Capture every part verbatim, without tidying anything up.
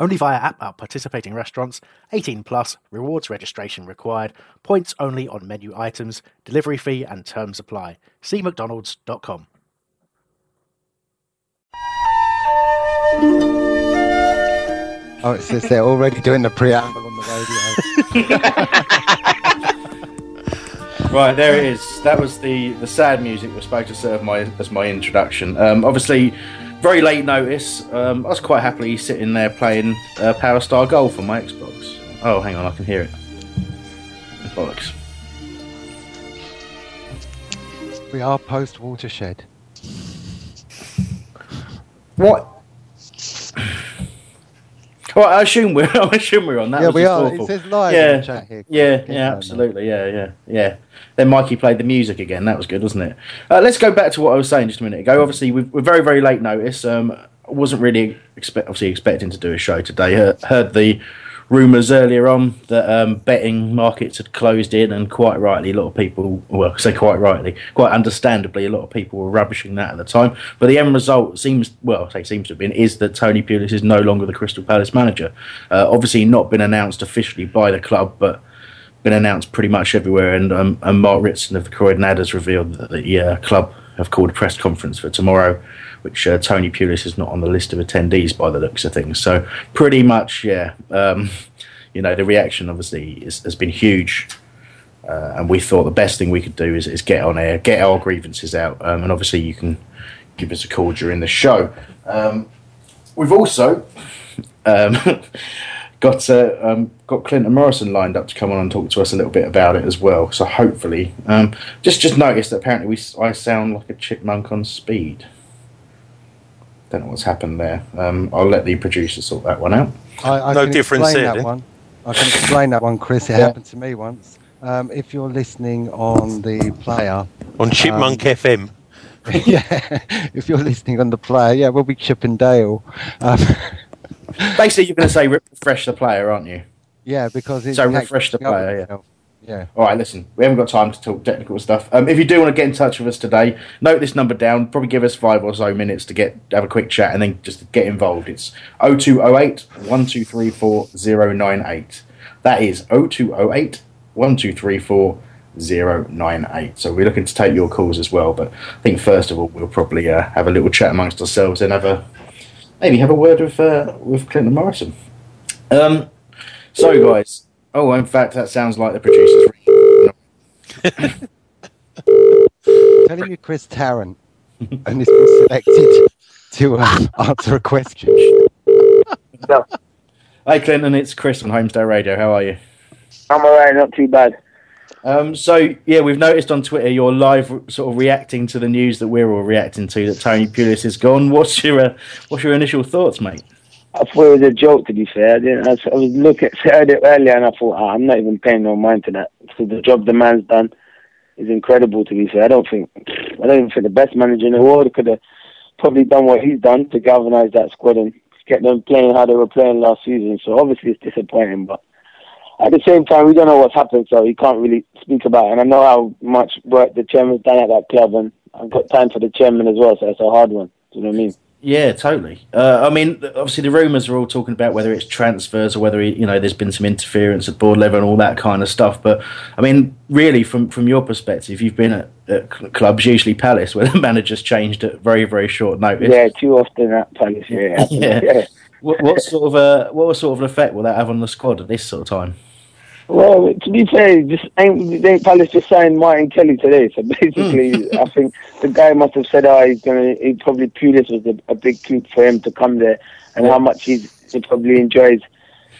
Only via app at participating restaurants, eighteen plus, rewards registration required, points only on menu items, delivery fee and terms apply. See mcdonalds dot com. Oh, it says they're already doing the preamble on the radio. Right, there it is. That was the, the sad music was supposed to serve my as my introduction. Um, obviously... Very late notice. Um, I was quite happily sitting there playing uh, Power Star Golf on my Xbox. Oh, hang on, I can hear it. Bollocks. We are post watershed. What? Well, I assume we're. I assume we're on that. Yeah, was we are. Awful. It says live yeah. in the chat here. Yeah, yeah, yeah absolutely. Yeah, yeah, yeah. Then Mikey played the music again. That was good, wasn't it? Uh, let's go back to what I was saying just a minute ago. Obviously, we've, we're very, very late notice. Um, I wasn't really expect, obviously expecting to do a show today. Heard, heard the rumours earlier on that um, betting markets had closed in, and quite rightly, a lot of people, well, I say quite rightly, quite understandably, a lot of people were rubbishing that at the time. But the end result seems, well, I say seems to have been, is that Tony Pulis is no longer the Crystal Palace manager. Uh, obviously, not been announced officially by the club, but been announced pretty much everywhere, and, um, and Mark Ritson of the Croydon Advertiser revealed that the uh, club have called a press conference for tomorrow, which uh, Tony Pulis is not on the list of attendees by the looks of things. So pretty much, yeah, um, you know, the reaction obviously is, has been huge, uh, and we thought the best thing we could do is, is get on air, get our grievances out, um, and obviously you can give us a call during the show. Um, we've also... Um, Got uh, um, got Clinton Morrison lined up to come on and talk to us a little bit about it as well. So hopefully, um, just just noticed that apparently we I sound like a chipmunk on speed. Don't know what's happened there. Um, I'll let the producer sort that one out. I, I no difference explain there, that eh? one. I can explain that one, Chris. It yeah. happened to me once. Um, if you're listening on the player on Chipmunk um, F M. Yeah, if you're listening on the player, yeah, we'll be Chip and Dale. Um, Basically, you're going to say refresh the player, aren't you? Yeah, because it's... So refresh the player, yeah. Yeah. All right, listen, we haven't got time to talk technical stuff. Um, if you do want to get in touch with us today, note this number down. Probably give us five or so minutes to get have a quick chat and then just get involved. It's oh two oh eight, one two three four oh nine eight. That is oh two oh eight, one two three four oh nine eight. So we're looking to take your calls as well. But I think, first of all, we'll probably uh, have a little chat amongst ourselves and have a... Maybe have a word with uh, with Clinton Morrison. Um, so, guys. Oh, in fact, that sounds like the producer's ringing. Telling you, Chris Tarrant, and he's been selected to uh, answer a question. No. Hey, Clinton, it's Chris from Homestay Radio. How are you? I'm all right, not too bad. Um, so, yeah, we've noticed on Twitter you're live sort of reacting to the news that we're all reacting to, that Tony Pulis is gone. What's your uh, what's your initial thoughts, mate? I thought it was a joke, to be fair. I, didn't, I was looking, I heard it earlier and I thought, oh, I'm not even paying no mind to that. So the job the man's done is incredible, to be fair. I don't think, I don't even think the best manager in the world could have probably done what he's done to galvanise that squad and get them playing how they were playing last season. So obviously it's disappointing, but at the same time, we don't know what's happened, so you can't really speak about it. And I know how much work the chairman's done at that club, and I've got time for the chairman as well, so it's a hard one. Do you know what I mean? Yeah, totally. Uh, I mean, obviously the rumours are all talking about whether it's transfers or whether, you know, there's been some interference at board level and all that kind of stuff. But, I mean, really, from, from your perspective, you've been at, at clubs, usually Palace, where the manager's changed at very, very short notice. Yeah, too often at Palace, yeah. yeah. yeah. What, what, sort of, uh, what sort of effect will that have on the squad at this sort of time? Well, to be fair, just ain't Palace just signed Martin Kelly today. So basically, mm. I think the guy must have said, "Oh, he's gonna." He probably Pulis was a, a big coup for him to come there, and how much he's, he probably enjoys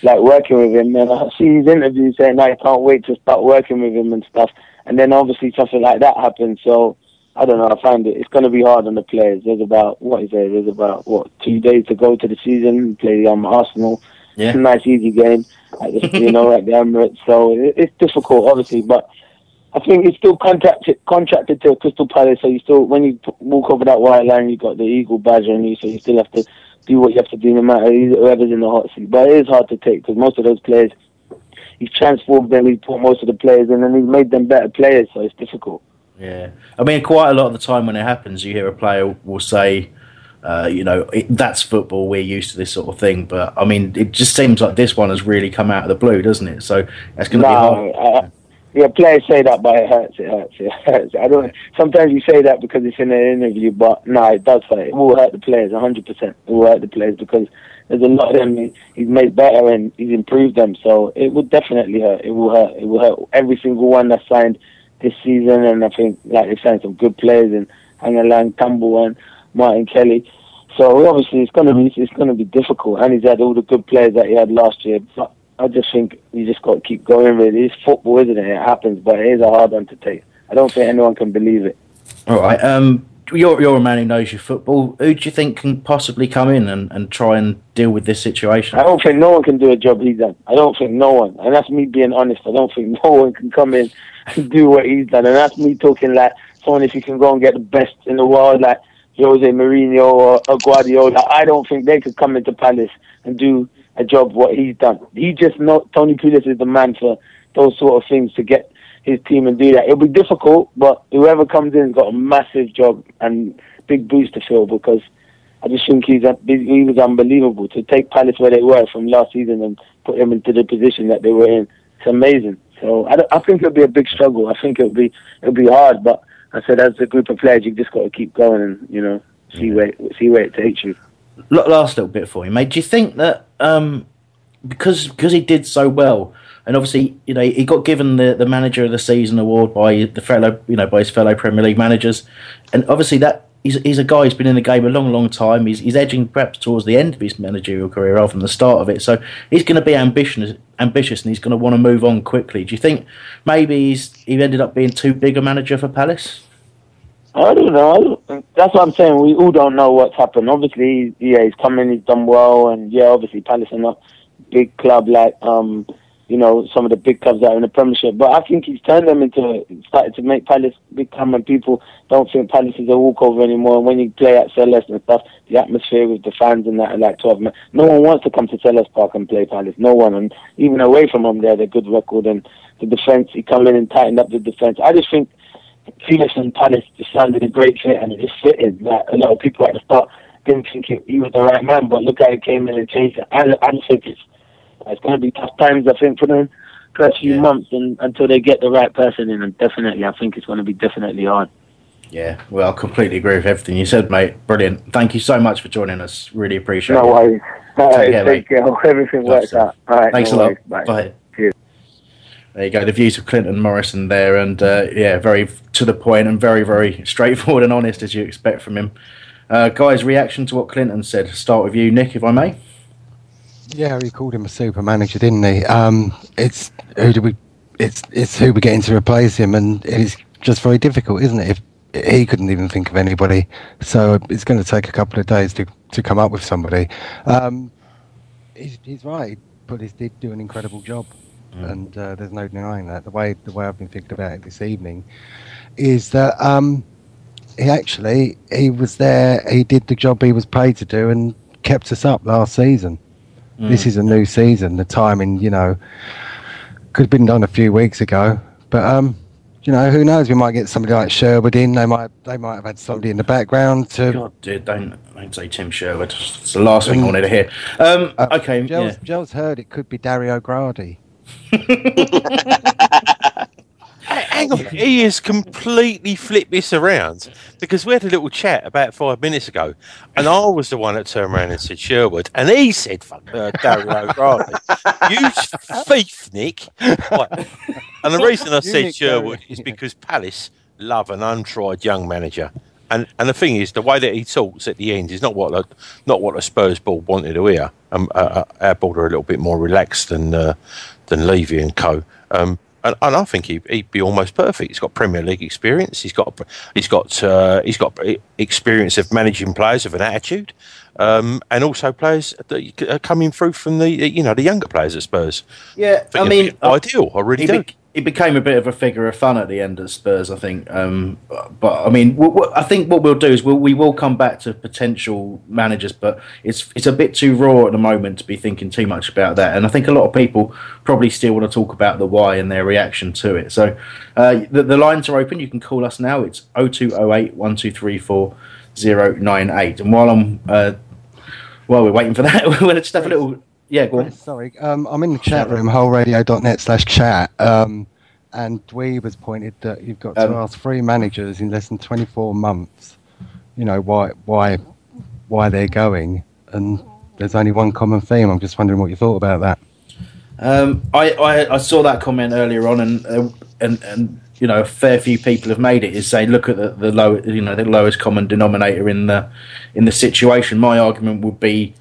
like working with him. And I see his interview saying, "I can't wait to start working with him and stuff." And then obviously something like that happens. So I don't know. I find it it's going to be hard on the players. There's about what is there? There's about what two days to go to the season. Play um, Arsenal. Yeah. It's a nice, easy game. Just, you know, at the Emirates, so it's difficult, obviously. But I think he's still contracted contracted to Crystal Palace, so you still, when you walk over that white line, you got the eagle badge on you, so you still have to do what you have to do, no matter whoever's in the hot seat. But it is hard to take because most of those players, he's transformed them, he's put most of the players in, and he's made them better players, so it's difficult. Yeah, I mean, quite a lot of the time when it happens, you hear a player will say, Uh, you know, it, that's football, we're used to this sort of thing. But, I mean, it just seems like this one has really come out of the blue, doesn't it? So, that's going to no, be hard. Uh, yeah, players say that, but it hurts, it hurts, it hurts. I don't, sometimes you say that because it's in an interview, but no, it does hurt. It will hurt the players, one hundred percent. It will hurt the players because there's a lot of them he's made better and he's improved them. So, it will definitely hurt. It will hurt. It will hurt every single one that's signed this season. And I think, like, they've signed some good players and Hangalang, Campbell and Martin Kelly, so obviously it's going to be it's going to be difficult, and he's had all the good players that he had last year. But I just think you just got to keep going. Really, it's football, isn't it? It happens, but it is a hard one to take. I don't think anyone can believe it. All right, um, you're you're a man who knows your football. Who do you think can possibly come in and, and try and deal with this situation? I don't think no one can do a job he's done. I don't think no one, and that's me being honest. I don't think no one can come in and do what he's done, and that's me talking like someone if you can go and get the best in the world, like Jose Mourinho or, or Guardiola. I don't think they could come into Palace and do a job what he's done. He just know Tony Pulis is the man for those sort of things to get his team and do that. It'll be difficult, but whoever comes in's got a massive job and big boots to fill because I just think he's he was unbelievable to take Palace where they were from last season and put them into the position that they were in. It's amazing. So I, don't, I think it'll be a big struggle. I think it'll be it'll be hard, but. I said, as a group of players, you've just got to keep going and, you know, see where see where it takes you. Last little bit for you, mate. Do you think that um, because because he did so well, and obviously, you know, he got given the, the Manager of the Season award by the fellow, you know, by his fellow Premier League managers, and obviously that he's, he's a guy who's been in the game a long, long time. He's he's edging perhaps towards the end of his managerial career rather than the start of it. So he's going to be ambitious, ambitious, and he's going to want to move on quickly. Do you think maybe he's he ended up being too big a manager for Palace? I don't know. That's what I'm saying. We all don't know what's happened. Obviously, yeah, he's come in, he's done well, and yeah, obviously Palace are not a big club like um, you know, some of the big clubs that are in the Premiership. But I think he's turned them into started to make Palace become, and people don't think Palace is a walkover anymore. And when you play at Selhurst and stuff, the atmosphere with the fans and that are like twelve men. No one wants to come to Selhurst Park and play Palace. No one, and even away from home, they had a good record. And the defence, he come in and tightened up the defence. I just think Pulis and Palace just sounded a great fit, and it just fitted. Like, a lot of people at the start didn't think it, he was the right man, but look how he came in and changed it. I, I just think it's, it's going to be tough times, I think, for them for a few yeah. months and, until they get the right person in, and definitely, I think it's going to be definitely hard. Yeah, well, I completely agree with everything you said, mate. Brilliant. Thank you so much for joining us. Really appreciate no it. No worries. All right, take care, take care. Hope everything works out. All right, thanks no a lot. Worries. Bye. Bye. There you go, the views of Clinton Morrison there, and uh, yeah, very to the point and very, very straightforward and honest as you expect from him. Uh, guys, reaction to what Clinton said. Start with you, Nick, if I may. Yeah, he called him a super manager, didn't he? Um, it's who do we? It's it's who we're getting to replace him, and it's just very difficult, isn't it? If he couldn't even think of anybody, so it's going to take a couple of days to to come up with somebody. Um, he's, he's right. Pulis did do an incredible job. And uh, there's no denying that. The way the way I've been thinking about it this evening is that um, he actually he was there. He did the job he was paid to do and kept us up last season. Mm. This is a new season. The timing, you know, could have been done a few weeks ago. But um, you know, who knows? We might get somebody like Sherwood in. They might, they might have had somebody in the background to. God, dude, don't don't say Tim Sherwood. It's the last thing I wanted to hear. Um, uh, okay, Joel's, yeah. Joel's heard it could be Dario Gradi. Hang on, he has completely flipped this around, because we had a little chat about five minutes ago, and I was the one that turned around and said Sherwood, and he said, fuck, uh, Dario Gradi. You thief, Nick. Right. And the reason I said Sherwood is because Palace love an untried young manager. And and the thing is, the way that he talks at the end is not what the, not what the Spurs board wanted to hear. Um, uh, our board are a little bit more relaxed than uh, than Levy and co. Um, and, and I think he, he'd be almost perfect. He's got Premier League experience. He's got he's got uh, he's got experience of managing players with an attitude, um, and also players that are coming through from the you know the younger players at Spurs. Yeah, I, I mean, I, ideal. I really do. Be- He became a bit of a figure of fun at the end of Spurs, I think. Um, but I mean, we'll, we'll, I think what we'll do is we'll, we will come back to potential managers, but it's it's a bit too raw at the moment to be thinking too much about that. And I think a lot of people probably still want to talk about the why and their reaction to it. So uh, the, the lines are open. You can call us now. It's oh two oh eight, one two three four, oh nine eight. And while I'm uh, while we're waiting for that, we're going to just have a little. Yeah, go on. Sorry, um, I'm in the chat room, wholeradio.net slash chat, um, and Dwee was pointed that you've got to um, ask three managers in less than twenty-four months, you know, why why, why they're going, and there's only one common theme. I'm just wondering what you thought about that. Um, I, I, I saw that comment earlier on, and, uh, and and you know, a fair few people have made it, is say, look at the, the low, you know, the lowest common denominator in the in the situation. My argument would be,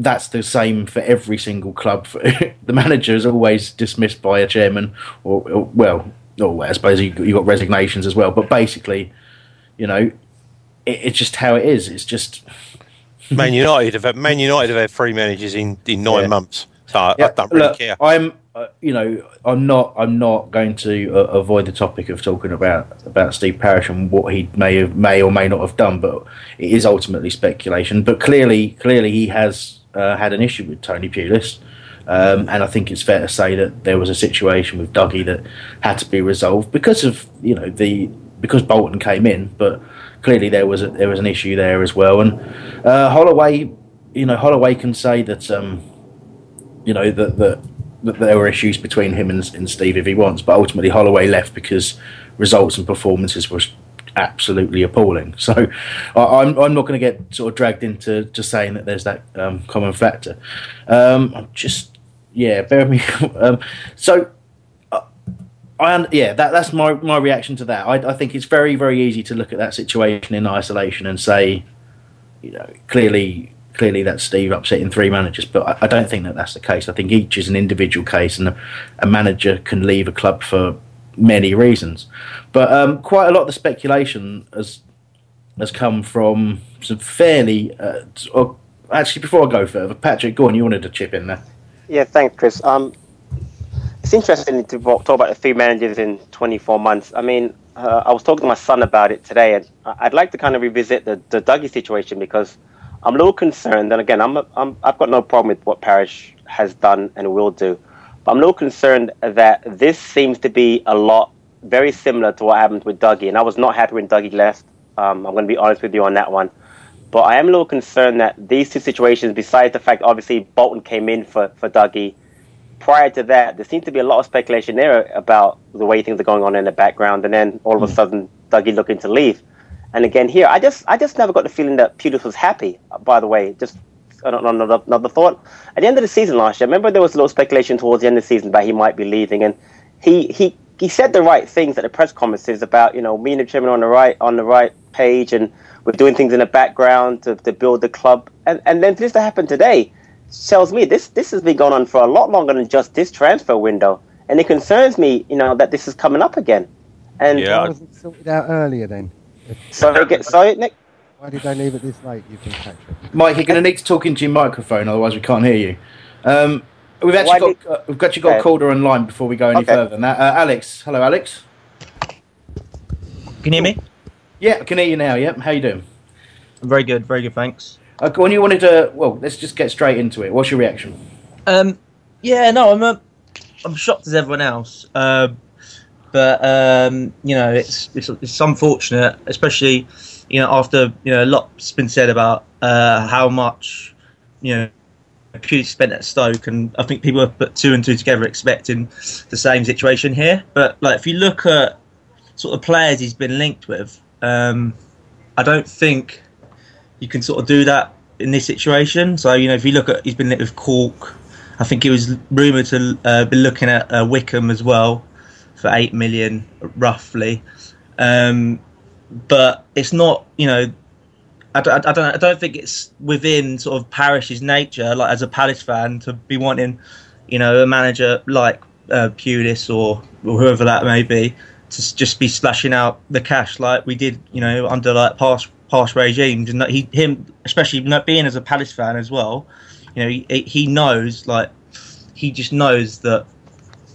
that's the same for every single club. The manager is always dismissed by a chairman, or, or well, or I suppose you you got resignations as well. But basically, you know, it, it's just how it is. It's just Man United have had, Man United have had three managers in, in nine yeah. months, so I, yeah. I don't really Look, care. I'm, uh, you know, I'm not, I'm not going to uh, avoid the topic of talking about about Steve Parish and what he may have, may or may not have done. But it is ultimately speculation. But clearly, clearly, he has. Uh, had an issue with Tony Pulis, um, and I think it's fair to say that there was a situation with Dougie that had to be resolved because of you know the because Bolton came in, but clearly there was a, there was an issue there as well. And uh, Holloway, you know, Holloway can say that um, you know that, that that there were issues between him and, and Steve if he wants, but ultimately Holloway left because results and performances were absolutely appalling. So I'm I'm not going to get sort of dragged into just saying that there's that um, common factor. Um, I'm just yeah, bear with me. um, so uh, I yeah that that's my, my reaction to that. I, I think it's very very easy to look at that situation in isolation and say, you know, clearly clearly that's Steve upsetting three managers. But I, I don't think that that's the case. I think each is an individual case, and a, a manager can leave a club for many reasons, but um, quite a lot of the speculation has has come from some fairly. Uh, or actually, before I go further, Patrick, go on. You wanted to chip in there. Yeah, thanks, Chris. Um, it's interesting to talk about the three managers in twenty-four months. I mean, uh, I was talking to my son about it today, and I'd like to kind of revisit the, the Dougie situation because I'm a little concerned. And again, I'm, a, I'm I've got no problem with what Parish has done and will do. I'm a little concerned that this seems to be a lot very similar to what happened with Dougie, and I was not happy when Dougie left. Um, I'm going to be honest with you on that one. But I am a little concerned that these two situations, besides the fact, obviously, Bolton came in for, for Dougie, prior to that, there seemed to be a lot of speculation there about the way things are going on in the background, and then all of a sudden, Dougie looking to leave. And again, here, I just I just never got the feeling that Pulis was happy, by the way, just... I don't know, another, another thought. At the end of the season last year, I remember there was a little speculation towards the end of the season that he might be leaving, and he he, he said the right things at the press conferences about, you know, me and the chairman on the right on the right page, and we're doing things in the background to, to build the club. And and then this that happened today tells me this this has been going on for a lot longer than just this transfer window, and it concerns me, you know, that this is coming up again. And yeah, why was it sorted out earlier then? Sorry, get, sorry, Nick. Why did I leave it this late, you think, Patrick? Mike, you're going to need to talk into your microphone, otherwise we can't hear you. Um, we've actually Why got did... uh, we've actually got Calder on line before we go any okay. further than that. Uh, Alex, hello, Alex. Can you hear me? Yeah, I can hear you now, yeah. How you doing? I'm very good, very good, thanks. Uh, when you wanted to... Well, let's just get straight into it. What's your reaction? Um, yeah, no, I'm, uh, I'm shocked as everyone else. Uh, But um, you know, it's, it's it's unfortunate, especially you know after you know a lot's been said about uh, how much you know Pulis spent at Stoke, and I think people have put two and two together expecting the same situation here. But like if you look at sort of players he's been linked with, um, I don't think you can sort of do that in this situation. So you know if you look at he's been linked with Cork, I think he was rumoured to uh, be looking at uh, Wickham as well, for eight million roughly, um, but it's not, you know, I, I, I don't I don't think it's within sort of Parish's nature, like as a Palace fan, to be wanting, you know, a manager like uh, Pulis or, or whoever that may be, to just be slashing out the cash like we did, you know, under like past past regimes, and he him especially not being as a Palace fan as well, you know, he, he knows like he just knows that,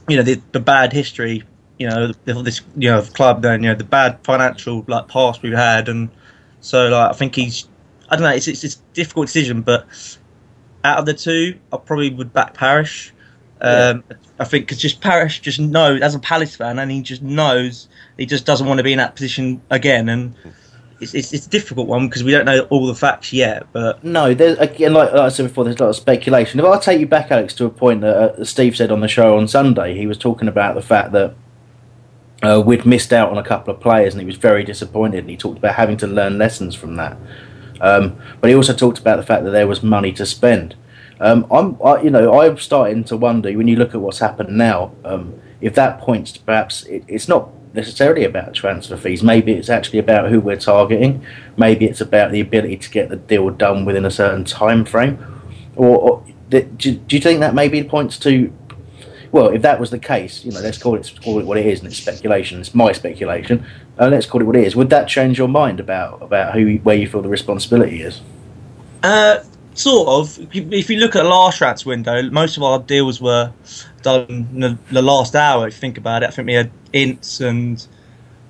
you know, the the bad history, you know, this, you know, club, then, you know, the bad financial like past we've had, and so like I think he's, I don't know, it's it's, it's a difficult decision, but out of the two, I probably would back Parish. Um, yeah. I think because just Parish just knows as a Palace fan, and he just knows he just doesn't want to be in that position again, and it's it's, it's a difficult one because we don't know all the facts yet. But no, there's, again, like, like I said before, there's a lot of speculation. If I take you back, Alex, to a point that uh, Steve said on the show on Sunday, he was talking about the fact that Uh, we'd missed out on a couple of players, and he was very disappointed, and he talked about having to learn lessons from that. Um, but he also talked about the fact that there was money to spend. Um, I'm, I, you know, I'm starting to wonder, when you look at what's happened now, um, if that points to perhaps it, it's not necessarily about transfer fees. Maybe it's actually about who we're targeting. Maybe it's about the ability to get the deal done within a certain time frame. Or, or th- do, do you think that maybe points to? Well, if that was the case, you know, let's call it call it what it is, and it's speculation. It's my speculation. Uh, let's call it what it is. Would that change your mind about about who where you feel the responsibility is? Uh, sort of. If you look at the last transfer window, most of our deals were done in the, the last hour. If you think about it, I think we had Ince and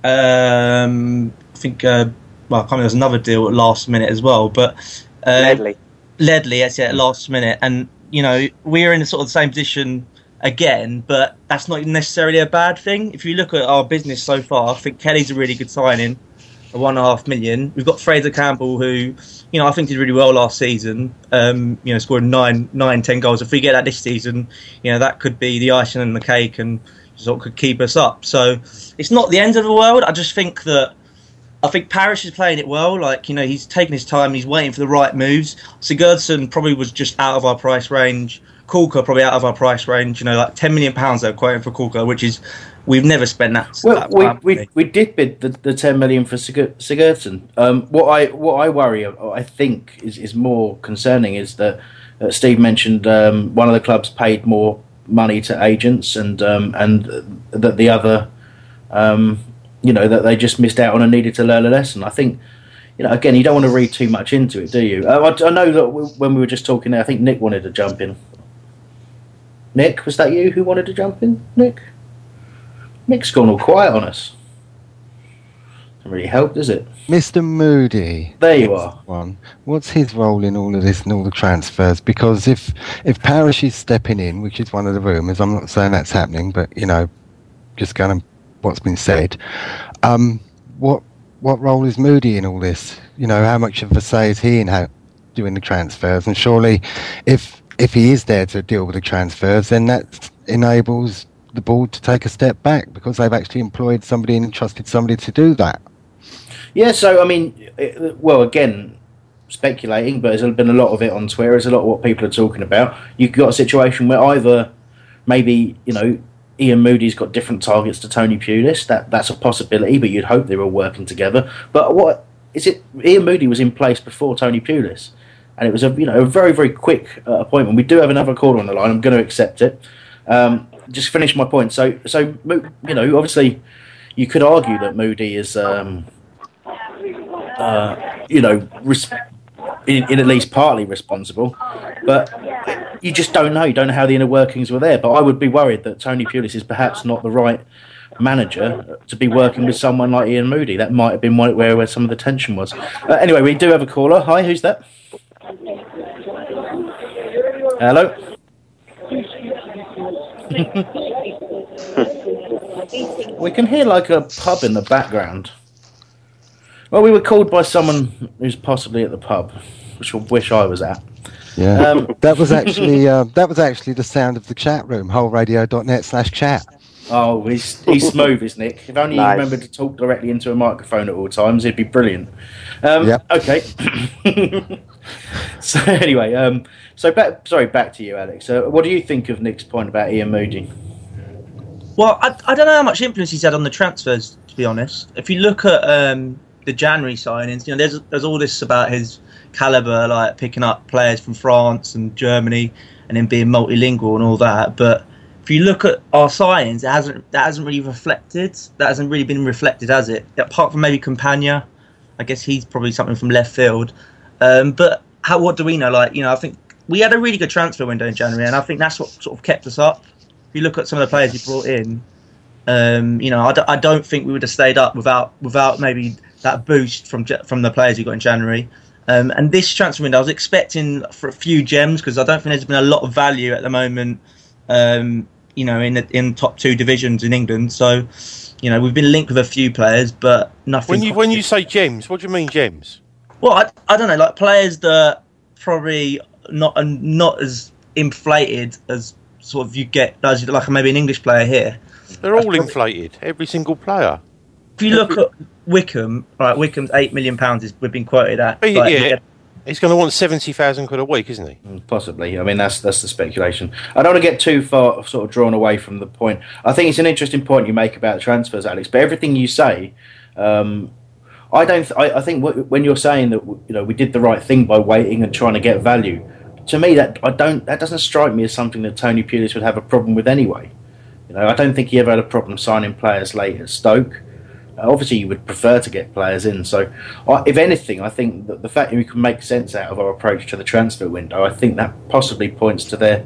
um, I think uh, well, I can't remember, there was another deal at last minute as well, but uh, Ledley, Ledley, that's it, at last minute, and you know we are in the sort of the same position again, but that's not necessarily a bad thing. If you look at our business so far, I think Kelly's a really good signing, a one and a half million. We've got Fraizer Campbell, who, you know, I think did really well last season. Um, you know, scored nine, nine, ten goals. If we get that this season, you know, that could be the icing on the cake and sort of could keep us up. So it's not the end of the world. I just think that I think Parish is playing it well. Like, you know, he's taking his time. He's waiting for the right moves. Sigurðsson probably was just out of our price range. Corker probably out of our price range, you know, like ten million pounds they're quoting for Corker, which is, we've never spent that. Well, that we, amount, we, we we did bid the, the ten million pounds for Sigurd, Sigurðsson. Um, what I what I worry, I think, is, is more concerning is that uh, Steve mentioned um, one of the clubs paid more money to agents, and um, and that the other, um, you know, that they just missed out on and needed to learn a lesson. I think, you know, again, you don't want to read too much into it, do you? Uh, I, I know that when we were just talking there, I think Nick wanted to jump in. Nick, was that you who wanted to jump in? Nick? Nick's gone all quiet on us. Doesn't really help, does it? Mister Moody. There you are. One. What's his role in all of this and all the transfers? Because if, if Parish is stepping in, which is one of the rumours, I'm not saying that's happening, but, you know, just going on what's been said, um, what what role is Moody in all this? You know, how much of a say is he in how, doing the transfers? And surely if... if he is there to deal with the transfers, then that enables the board to take a step back because they've actually employed somebody and entrusted somebody to do that. Yeah, so, I mean, it, well, again, speculating, but there's been a lot of it on Twitter. There's a lot of what people are talking about. You've got a situation where either maybe, you know, Iain Moody's got different targets to Tony Pulis. That, that's a possibility, but you'd hope they were working together. But what is it? Iain Moody was in place before Tony Pulis. And it was a you know a very, very quick uh, appointment. We do have another caller on the line. I'm going to accept it. Um, just finish my point. So, so you know, obviously, you could argue that Moody is, um, uh, you know, res- in, in at least partly responsible. But you just don't know. You don't know how the inner workings were there. But I would be worried that Tony Pulis is perhaps not the right manager to be working with someone like Iain Moody. That might have been where, where some of the tension was. Uh, anyway, we do have a caller. Hi, who's that? Hello. We can hear like a pub in the background. Well, we were called by someone who's possibly at the pub, which I wish I was at. Yeah, um, that was actually uh, that was actually the sound of the chat room. wholeradio dot net slash chat. Oh, he's he's smooth, isn't he? If only nice. He remembered to talk directly into a microphone at all times, it'd be brilliant. Um, yep. Okay. So anyway, um, so back, sorry, back to you, Alex. Uh, what do you think of Nick's point about Iain Moody? Well, I, I don't know how much influence he's had on the transfers, to be honest. If you look at um, the January signings, you know, there's there's all this about his caliber, like picking up players from France and Germany, and then being multilingual and all that, but. If you look at our signings, it hasn't that hasn't really reflected. That hasn't really been reflected, has it? Apart from maybe Compagna, I guess he's probably something from left field. Um, but how? What do we know? Like, you know, I think we had a really good transfer window in January, and I think that's what sort of kept us up. If you look at some of the players he brought in, um, you know, I, d- I don't think we would have stayed up without without maybe that boost from from the players we got in January. Um, and this transfer window, I was expecting for a few gems because I don't think there's been a lot of value at the moment. Um, you know, in the, in top two divisions in England. So, you know, we've been linked with a few players, but nothing... When you when you say gems, what do you mean gems? Well, I, I don't know, like players that probably not not as inflated as sort of you get, as like maybe an English player here. They're all probably, inflated, every single player. If you look at Wickham, right, Wickham's eight million pounds is we've been quoted at. But, like, yeah. He's going to want seventy thousand quid a week, isn't he? Possibly. I mean, that's that's the speculation. I don't want to get too far sort of drawn away from the point. I think it's an interesting point you make about transfers, Alex. But everything you say, um, I don't. Th- I, I think w- when you're saying that w- you know we did the right thing by waiting and trying to get value, to me that I don't. That doesn't strike me as something that Tony Pulis would have a problem with anyway. You know, I don't think he ever had a problem signing players late at Stoke. Obviously, you would prefer to get players in. So, uh, if anything, I think that the fact that we can make sense out of our approach to the transfer window, I think that possibly points to there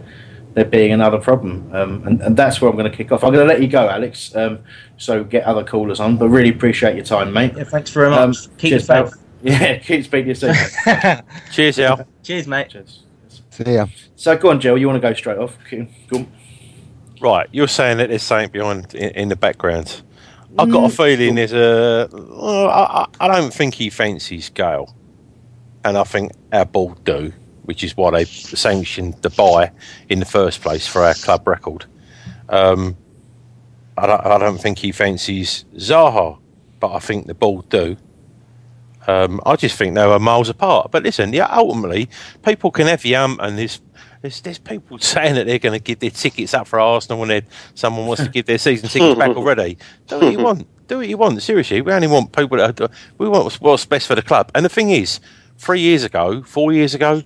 there being another problem. Um, and, and that's where I'm going to kick off. I'm going to let you go, Alex, um, so get other callers on. But really appreciate your time, mate. Yeah, thanks very much. Um, keep cheers, yourself. Yeah, keep speaking to yourself. Cheers, Al. Cheers, mate. Cheers. See ya. So, go on, Jill. You want to go straight off? Go on. Right. You're saying that there's something behind in, in the background. I've got a feeling there's a... Uh, I, I don't think he fancies Gale. And I think our board do, which is why they sanctioned the buy in the first place for our club record. Um, I, don't, I don't think he fancies Zaha, but I think the board do. Um, I just think they were miles apart. But listen, yeah, ultimately, people can have the um and this... There's, there's people saying that they're going to give their tickets up for Arsenal when someone wants to give their season tickets back already. Do what you want. Do what you want. Seriously, we only want people that are, we want what's best for the club. And the thing is, three years ago, four years ago,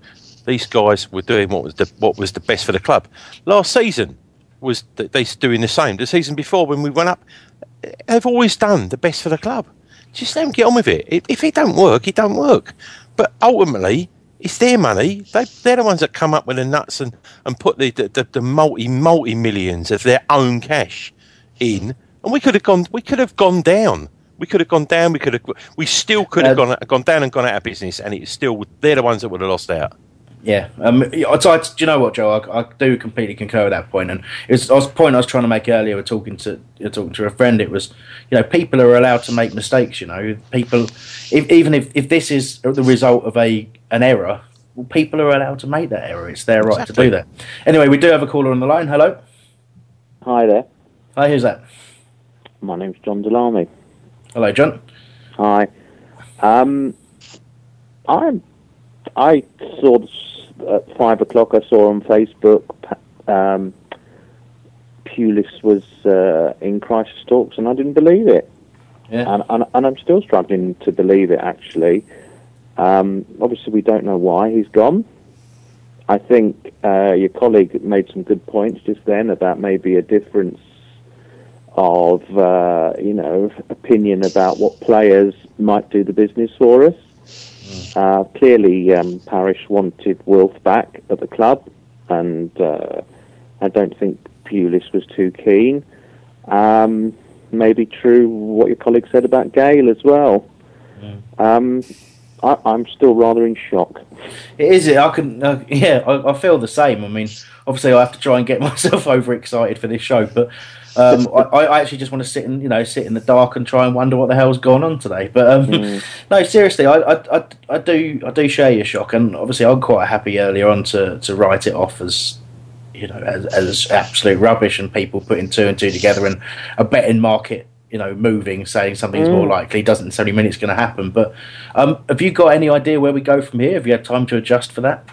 these guys were doing what was the what was the best for the club. Last season was they doing the same. The season before when we went up, they've always done the best for the club. Just let them get on with it. If it don't work, it don't work. But ultimately, it's their money. They, they're the ones that come up with the nuts and, and put the, the, the multi multi millions of their own cash in. And we could have gone. We could have gone down. We could have gone down. We could have. We still could have uh, gone gone down and gone out of business. And it's still they're the ones that would have lost out. Yeah. Um. I, I, do you know what, Joe? I, I do completely concur with that point. And it's the point I was trying to make earlier. Talking to talking to a friend, it was, you know, people are allowed to make mistakes. You know, people, if, even if, if this is the result of a an error, well, people are allowed to make that error. It's their right exactly. to do that. Anyway, we do have a caller on the line. Hello. Hi there. Hi, who's that? My name's John Delamy. Hello, John. Hi. Um, I'm. I saw at five o'clock. I saw on Facebook. Um, Pulis was uh, in crisis talks, and I didn't believe it. Yeah. And, and and I'm still struggling to believe it. Actually, um, obviously we don't know why he's gone. I think uh, your colleague made some good points just then about maybe a difference of uh, you know opinion about what players might do the business for us. Uh, clearly, um, Parish wanted Wilf back at the club, and uh, I don't think Pulis was too keen. Um, maybe true what your colleague said about Gale as well. Yeah. Um, I, I'm still rather in shock. It is. I can. Uh, yeah, I, I feel the same. I mean, obviously, I have to try and get myself overexcited for this show, but um, I, I actually just want to sit and you know sit in the dark and try and wonder what the hell's gone on today. But um, mm. no, seriously, I, I, I, I do I do share your shock, and obviously, I'm quite happy earlier on to, to write it off as you know as, as absolute rubbish, and people putting two and two together and a betting market. You know, moving, saying something's mm. more likely doesn't necessarily mean it's going to happen. But um, have you got any idea where we go from here? Have you had time to adjust for that?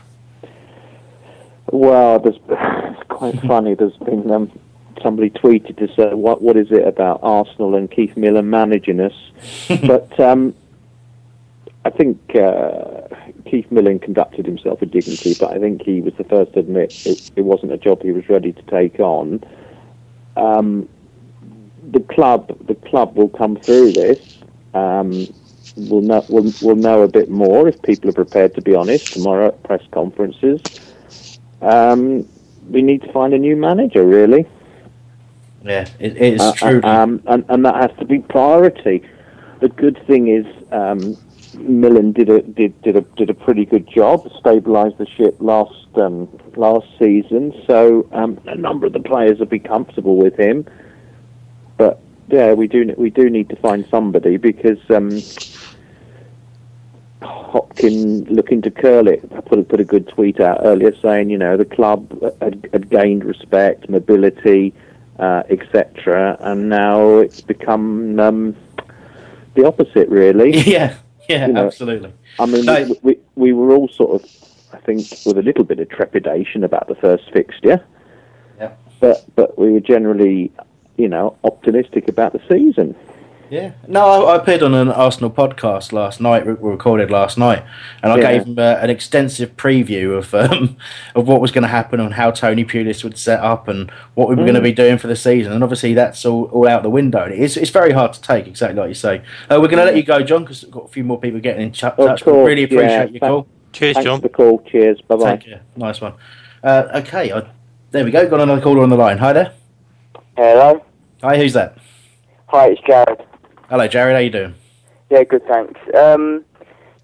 Well, there's, it's quite funny. There's been um, somebody tweeted to say, "What what is it about Arsenal and Keith Millen managing us?" But um, I think uh, Keith Millen conducted himself with dignity. But I think he was the first to admit it, it wasn't a job he was ready to take on. Um. The club, the club will come through this. Um, we'll know, we'll, we'll know a bit more if people are prepared to be honest tomorrow at press conferences. Um, we need to find a new manager, really. Yeah, it, it is uh, true. Uh, um, and, and that has to be priority. The good thing is, um, Millen did a did did a did a pretty good job, stabilised the ship last um, last season. So um, a number of the players will be comfortable with him. But yeah, we do we do need to find somebody because um, Hopkin looking to curl it. I put put a good tweet out earlier saying you know the club had, had gained respect, mobility, uh, et cetera, and now it's become um, the opposite really. Yeah, yeah, you know, absolutely. I mean, no. we, we we were all sort of I think with a little bit of trepidation about the first fixture. Yeah. But but we were generally. You know, optimistic about the season. Yeah. No, I appeared on an Arsenal podcast last night, recorded last night, and I yeah. gave him uh, an extensive preview of um, of what was going to happen and how Tony Pulis would set up and what we were mm. going to be doing for the season. And obviously, that's all, all out the window. And it's it's very hard to take, exactly like you say. Uh, we're going to let you go, John, because we've got a few more people getting in touch. Of course, really appreciate yeah, your call. Cheers, Thanks John. For the call. Cheers. Bye bye. Thank you. Nice one. Uh, okay. I, there we go. Got another caller on the line. Hi there. Hello. Hi, who's that? Hi, it's Jared. Hello, Jared. How you doing? Yeah, good, thanks. Um,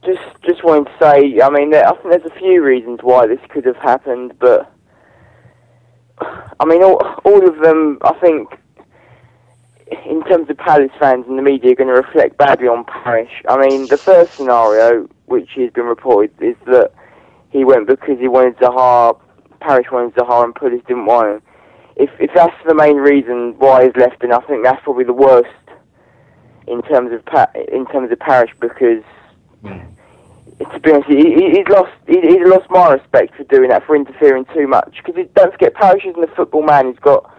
just, just wanted to say, I mean, there, I think there's a few reasons why this could have happened, but I mean, all, all of them, I think, in terms of Palace fans and the media, are going to reflect badly on Parish. I mean, the first scenario, which has been reported, is that he went because he wanted Zaha. Parish wanted Zaha, and Pulis didn't want him. If if that's the main reason why he's left, then I think that's probably the worst in terms of pa- in terms of Parish because, mm. to be honest, he, he's lost he, he's lost my respect for doing that, for interfering too much. Because don't forget, Parish isn't a football man. He's got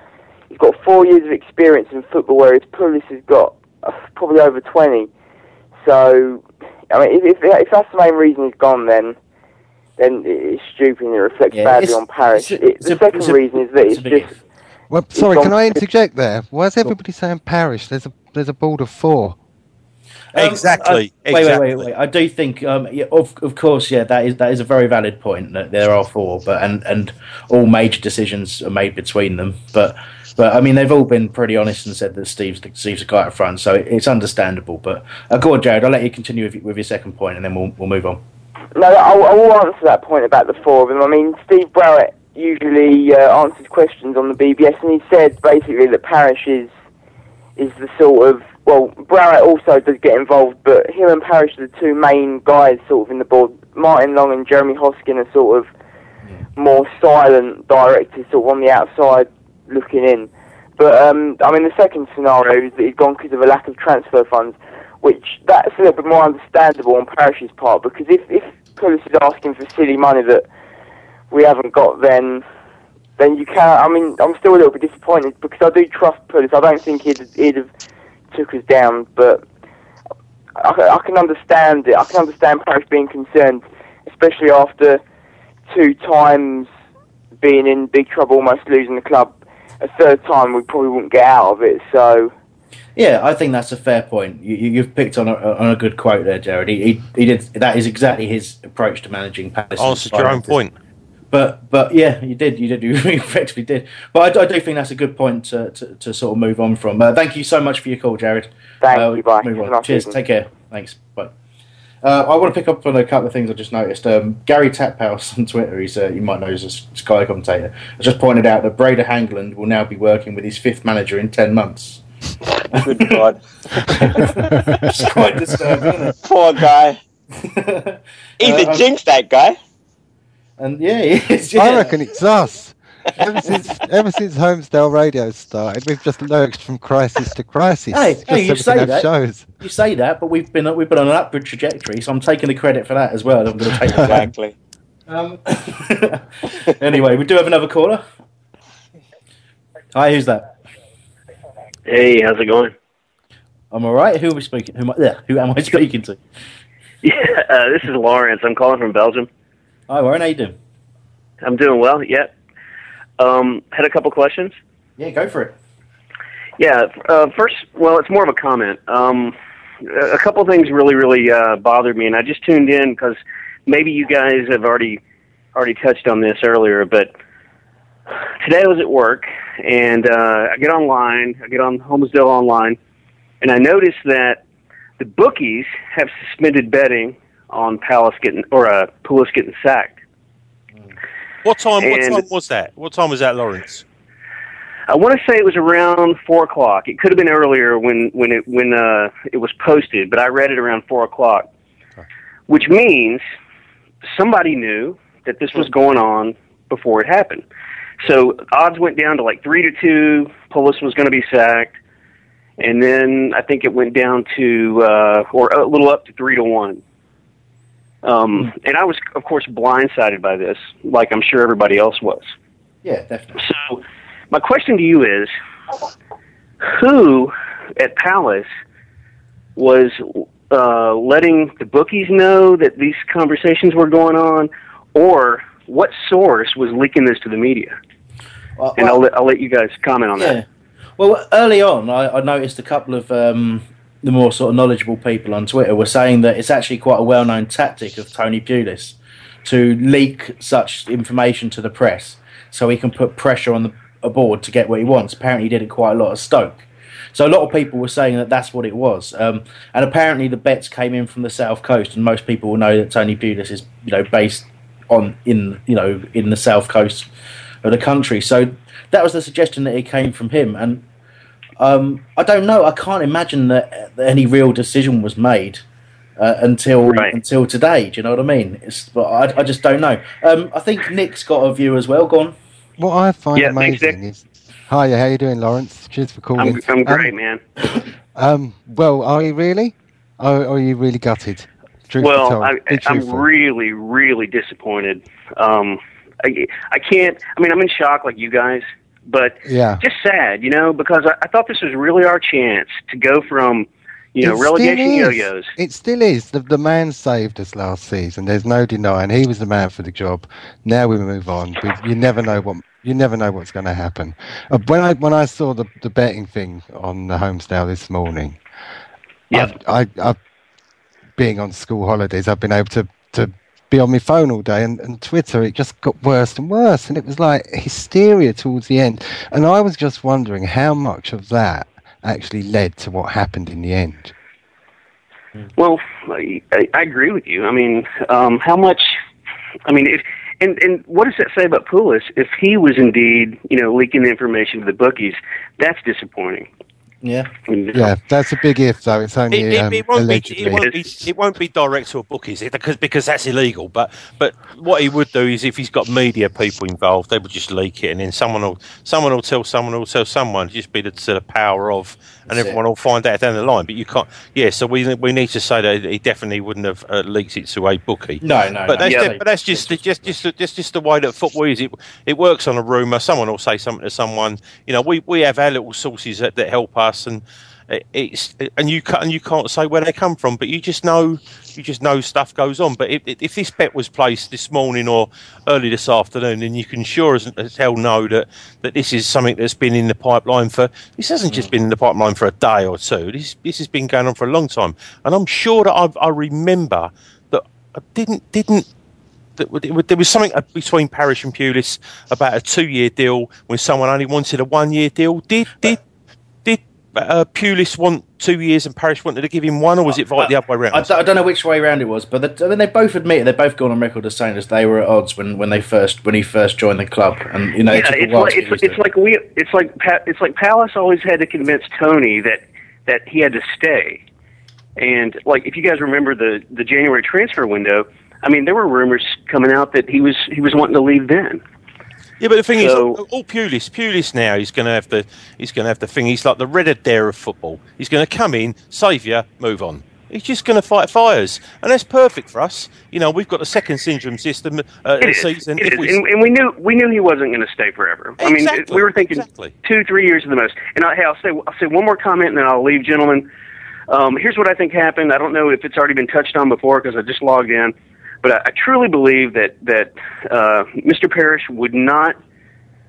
he's got four years of experience in football, whereas Pulis has got uh, probably over twenty. So, I mean, if, if if that's the main reason he's gone, then. Then it's stupid and it reflects yeah, badly on Parish. It, it's the a, second it's a, reason is that it's, it's just... Well, sorry, it's can I interject there? Why is everybody saying Parish? There's a there's a board of four. Um, exactly. I, wait, exactly. Wait, wait, wait, wait. I do think, um, yeah, of of course, yeah, that is that is a very valid point that there are four, but and, and all major decisions are made between them. But but I mean, they've all been pretty honest and said that Steve's the, Steve's the guy up front, so it, it's understandable. But uh, go on, Jared. I'll let you continue with, with your second point, and then we'll we'll move on. No, I will answer that point about the four of them. I mean, Steve Browett usually uh, answers questions on the B B S, and he said basically that Parish is is the sort of... Well, Browett also does get involved, but him and Parish are the two main guys sort of in the board. Martin Long and Jeremy Hoskin are sort of more silent directors, sort of on the outside looking in. But, um, I mean, the second scenario is that he's gone because of a lack of transfer funds, which that's a little bit more understandable on Parish's part, because if, if Pulis is asking for silly money that we haven't got, then then you can't... I mean, I'm still a little bit disappointed, because I do trust Pulis. I don't think he'd, he'd have took us down, but I, I can understand it. I can understand Parish being concerned, especially after two times being in big trouble, almost losing the club. A third time, we probably wouldn't get out of it, so... Yeah, I think that's a fair point. You, you've picked on a, on a good quote there, Jared. He, he, he did. That is exactly his approach to managing Palace. Answered your own point. But but yeah, you did. You did. You effectively did. But I, I do think that's a good point to, to, to sort of move on from. Uh, thank you so much for your call, Jared. Thank uh, you. Bye. Move on. Cheers. Season. Take care. Thanks. Bye. Uh, I want to pick up on a couple of things I just noticed. Um, Gary Taphouse on Twitter, he's uh, you might know, he's a Sky commentator, has just pointed out that Breda Hangland will now be working with his fifth manager in ten months. Good God. It's quite disturbing, isn't it? Poor guy. He's uh, a jinx, that guy. And yeah, he is, yeah. I reckon it's us. Ever since, ever since Homesdale Radio started, we've just lurched from crisis to crisis. Hey, hey you say that. Shows. You say that, but we've been we've been on an upward trajectory. So I'm taking the credit for that as well. I'm going to take it exactly. Um, anyway, we do have another caller. Hi, who's that? Hey, how's it going? I'm all right. Who are we speaking? Who am I, yeah, who am I speaking to? Yeah, uh, this is Lawrence. I'm calling from Belgium. Hi, Warren. How you doing? I'm doing well. Yeah. Um, had a couple questions. Yeah, go for it. Yeah, uh, first, well, it's more of a comment. Um, a couple things really, really uh, bothered me, and I just tuned in because maybe you guys have already already touched on this earlier, but today I was at work, and uh, I get online, I get on Homesdale Online, and I noticed that the bookies have suspended betting on Palace getting, or uh, Pulis getting sacked. What time? And what time was that? What time was that, Lawrence? I want to say it was around four o'clock. It could have been earlier when when it when uh, it was posted, but I read it around four o'clock, okay. Which means somebody knew that this was going on before it happened. So odds went down to like three to two. Pulis was going to be sacked, and then I think it went down to uh, or a little up to three to one. Um, and I was, of course, blindsided by this, like I'm sure everybody else was. Yeah, definitely. So my question to you is, who at Palace was uh, letting the bookies know that these conversations were going on, or what source was leaking this to the media? Well, and I'll, well, I'll let you guys comment on yeah. that. Well, early on, I, I noticed a couple of... Um the more sort of knowledgeable people on Twitter were saying that it's actually quite a well-known tactic of Tony Pulis to leak such information to the press so he can put pressure on the a board to get what he wants. Apparently he did it quite a lot at Stoke. So a lot of people were saying that that's what it was. Um, and apparently the bets came in from the South Coast, and most people will know that Tony Pulis is, you know, based on in, you know, in the South Coast of the country. So that was the suggestion that it came from him. And Um, I don't know. I can't imagine that, that any real decision was made uh, until right. until today. Do you know what I mean? It's, but I, I just don't know. Um, I think Nick's got a view as well. Go on. What I find yeah, amazing thanks, is, hi, how you doing, Lawrence? Cheers for calling. I'm, I'm great, um, man. Um, well, are you really? Are, are you really gutted? Truth well, I, I'm really, really disappointed. Um, I, I can't. I mean, I'm in shock, like you guys. But yeah. just sad, you know, because I, I thought this was really our chance to go from, you know, it relegation yo-yos. It still is. The, the man saved us last season. There's no denying he was the man for the job. Now we move on. We, you never know what you never know what's going to happen. Uh, when I when I saw the, the betting thing on the Homesdale this morning, yeah, I, I, I being on school holidays, I've been able to to. be on my phone all day, and, and Twitter, it just got worse and worse, and it was like hysteria towards the end, and I was just wondering how much of that actually led to what happened in the end. Well, I, I agree with you. I mean, um, how much, I mean, if, and, and what does that say about Pulis? If he was indeed, you know, leaking the information to the bookies, that's disappointing. Yeah, yeah, that's a big if, though. It's only it, it, it, won't, um, be, it, won't, be, it won't be direct to a bookies because because that's illegal. But but what he would do is if he's got media people involved, they would just leak it, and then someone will someone will tell someone will tell someone. It'll just be the, to the power of, and that's everyone it. will find out down the line. But you can't. Yeah, so we we need to say that he definitely wouldn't have uh, leaked it to a bookie. No, no, but no, that's yeah, de- but that's just the, just just just just the way that football is. It it works on a rumor. Someone will say something to someone. You know, we, we have our little sources that, that help us. Us and it's and you and you can't say where they come from, but you just know you just know stuff goes on. But if, if this bet was placed this morning or early this afternoon, then you can sure as, as hell know that, that this is something that's been in the pipeline for. This hasn't just been in the pipeline for a day or two. This this has been going on for a long time, and I'm sure that I, I remember that I didn't didn't. There was something between Parish and Pulis about a two year deal when someone only wanted a one year deal. Did did. uh, Pulis want two years and Parish wanted to give him one, or was it uh, the other way round? I, I don't know which way round it was, but the, I mean, they both admit it. They've both gone on record as saying as they were at odds when, when they first when he first joined the club, and you know, yeah, it it's like it's, it's like we it's like it's like Palace always had to convince Tony that that he had to stay, and like if you guys remember the the January transfer window, I mean, there were rumors coming out that he was he was wanting to leave then. Yeah, but the thing so, is, all Pulis, Pulis now, he's going to have the, he's going to have the thing. He's like the Red Adair of football. He's going to come in, save you, move on. He's just going to fight fires, and that's perfect for us. You know, we've got the second syndrome system uh, it is, season. It if is. We... And, and we knew we knew he wasn't going to stay forever. Exactly, I mean, we were thinking exactly. two, three years at the most. And I, hey, I'll say I'll say one more comment, and then I'll leave, gentlemen. Um, here's what I think happened. I don't know if it's already been touched on before because I just logged in. But I, I truly believe that that uh, Mister Parish would not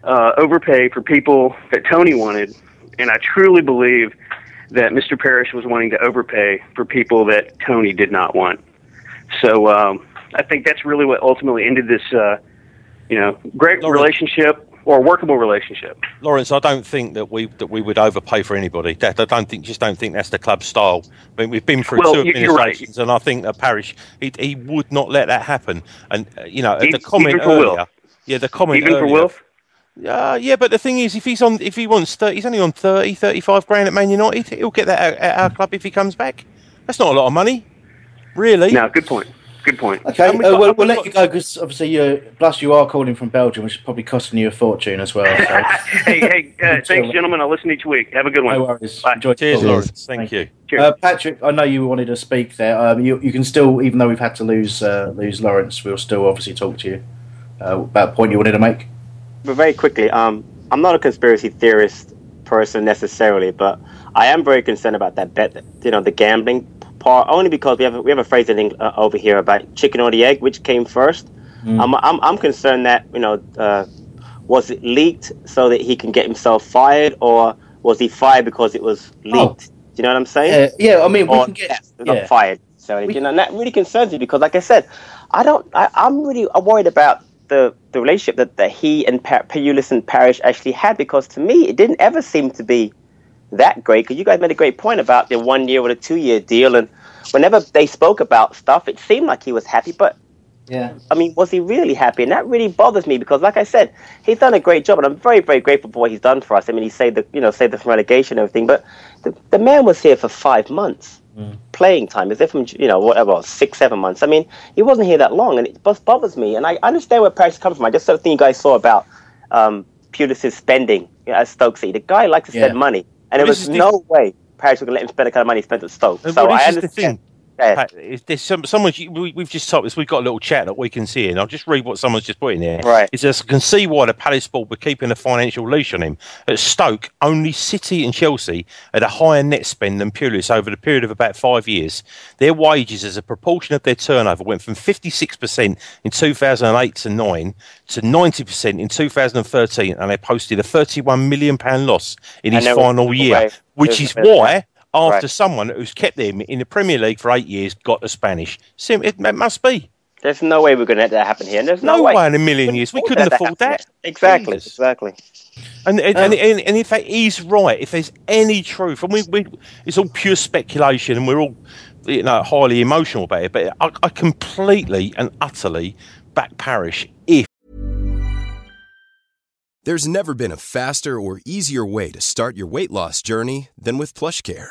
uh, overpay for people that Tony wanted, and I truly believe that Mister Parish was wanting to overpay for people that Tony did not want. So um, I think that's really what ultimately ended this, uh, you know, great Lawrence, relationship or workable relationship. Lawrence, I don't think that we that we would overpay for anybody. That, I don't think, just don't think that's the club style. I mean, we've been through well, two administrations, right. And I think that Parish, he, he would not let that happen. And, uh, you know, even, the comment even for earlier... Wilf. Yeah, the comment even earlier... Even for Wilf? Uh, yeah, but the thing is, if he's on, if he wants thirty, he's only on thirty, thirty-five grand at Man United, he'll get that at, at our club if he comes back. That's not a lot of money, really. No, good point. Good point. Okay, uh, got, we'll, we'll let got... you go because obviously you, plus you are calling from Belgium, which is probably costing you a fortune as well. So. hey, hey, uh, thanks, gentlemen. I'll listen each week. Have a good one. No worries. Bye. Enjoy. Cheers, Lawrence. Thank, Thank you. you. Uh, Patrick, I know you wanted to speak there. Um, you, you can still, even though we've had to lose uh, lose Lawrence, we'll still obviously talk to you uh, about a point you wanted to make. But very quickly, um, I'm not a conspiracy theorist person necessarily, but I am very concerned about that bet, you know, the gambling. Only because we have a, we have a phrase in England, uh, over here about chicken or the egg, which came first. Mm. I'm, I'm I'm concerned that you know uh, was it leaked so that he can get himself fired, or was he fired because it was leaked? Oh. Do you know what I'm saying? Uh, yeah, I mean, we or, can get yeah, not yeah. fired. So we, you know, and that really concerns me because, like I said, I don't. I, I'm really worried about the the relationship that, that he and pa- Pulis and Parish actually had, because to me it didn't ever seem to be that great, because you guys made a great point about the one year or the two year deal, and whenever they spoke about stuff it seemed like he was happy, but yeah, I mean, was he really happy? And that really bothers me because, like I said, he's done a great job and I'm very, very grateful for what he's done for us. I mean, he saved the you know saved us from relegation and everything, but the, the man was here for five months mm. playing time, as if from you know whatever six seven months. I mean, he wasn't here that long, and it just bothers me. And I understand where Paris comes from. I just sort of think you guys saw about um, Pulis' spending you know, at Stoke City. The guy likes to yeah. spend money. And well, there was no the, way Parish would let him spend the kind of money he spent at Stoke. So well, I understand. The thing, Pat, some, someone, we, we've just talked this. We've got a little chat that we can see, and I'll just read what someone's just put in here. Right. It says, I can see why the Palace board were keeping a financial leash on him. At Stoke, only City and Chelsea had a higher net spend than Pulis over the period of about five years. Their wages as a proportion of their turnover went from fifty-six percent in two thousand eight to nine to ninety percent in two thousand thirteen, and they posted a thirty-one million pounds loss in his final year, which is why, after right. someone who's kept them in the Premier League for eight years got the Spanish. Sim, it, it must be. There's no way we're going to let that happen here. There's no, no way. way in a million years. We couldn't afford that. that. Exactly, Please. exactly. And and, um, and and and in fact, he's right. If there's any truth, and we, we it's all pure speculation, and we're all you know highly emotional about it. But I, I completely and utterly back Parish. If there's never been a faster or easier way to start your weight loss journey than with PlushCare.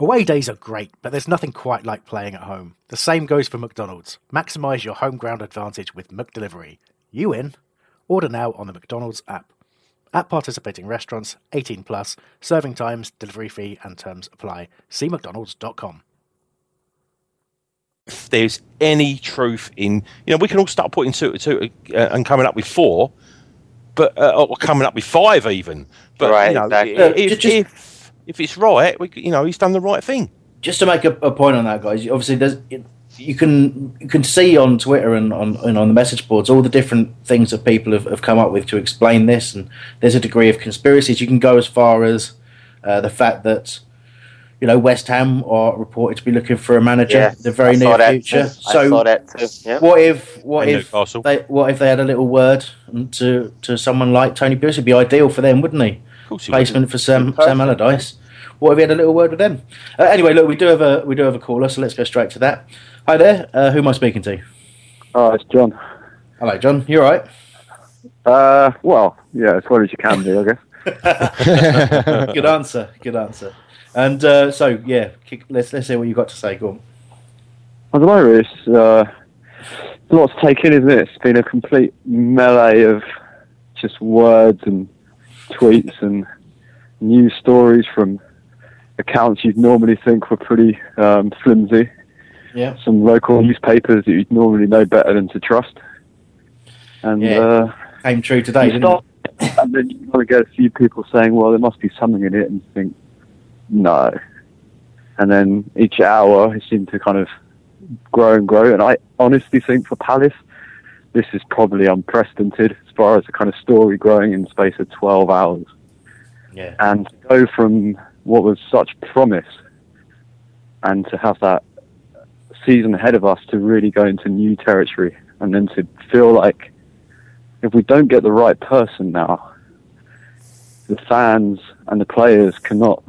Away days are great, but there's nothing quite like playing at home. The same goes for McDonald's. Maximise your home ground advantage with McDelivery. You in? Order now on the McDonald's app. At participating restaurants, eighteen plus, serving times, delivery fee and terms apply. See mcdonalds dot com. If there's any truth in... You know, we can all start putting two to two uh, and coming up with four, but uh, or coming up with five even. But, right, you know, exactly. if... if, if If it's right, we, you know, he's done the right thing. just to make a, a point on that, guys, obviously there's, you can you can see on Twitter and on and on the message boards all the different things that people have, have come up with to explain this, and there's a degree of conspiracies. You can go as far as uh, the fact that, you know, West Ham are reported to be looking for a manager yes, in the very near future. So yeah. what if what and if Newcastle. they what if they had a little word to to someone like Tony Pulis? It'd be ideal for them, wouldn't he? Of course he Placement would. for Sam Sam Allardyce. What if he had a little word with them? Uh, anyway, look, we do have a we do have a caller, so let's go straight to that. Hi there, uh, who am I speaking to? Oh, it's John. Hello, John. You all right? Uh, well, yeah, as well as you can do, I guess. Good answer. Good answer. And uh, so, yeah, let's let's hear what you've got to say. Go on. I don't know, it's uh, a lot to take in, isn't it? It's been a complete melee of just words and tweets and news stories from accounts you'd normally think were pretty um, flimsy. Yeah. Some local newspapers that you'd normally know better than to trust. And yeah, uh, came true today, didn't start, it? And then you probably get a few people saying, well, there must be something in it, and you think, no. And then each hour it seemed to kind of grow and grow, and I honestly think for Palace this is probably unprecedented as far as the kind of story growing in the space of twelve hours. Yeah. And to go from what was such promise and to have that season ahead of us to really go into new territory, and then to feel like if we don't get the right person now, the fans and the players cannot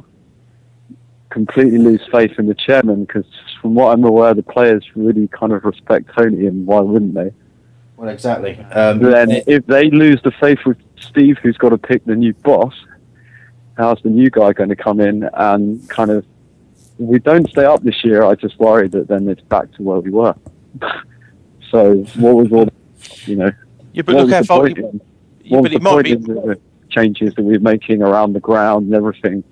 completely lose faith in the chairman, because from what I'm aware, the players really kind of respect Tony, and why wouldn't they? Well, exactly. Um, then it, if they lose the faith with Steve, who's got to pick the new boss, how's the new guy going to come in and kind of, if we don't stay up this year, I just worry that then it's back to where we were. So what was all, you know, yeah, but look how far you, yeah, but it might be the changes that we're making around the ground and everything,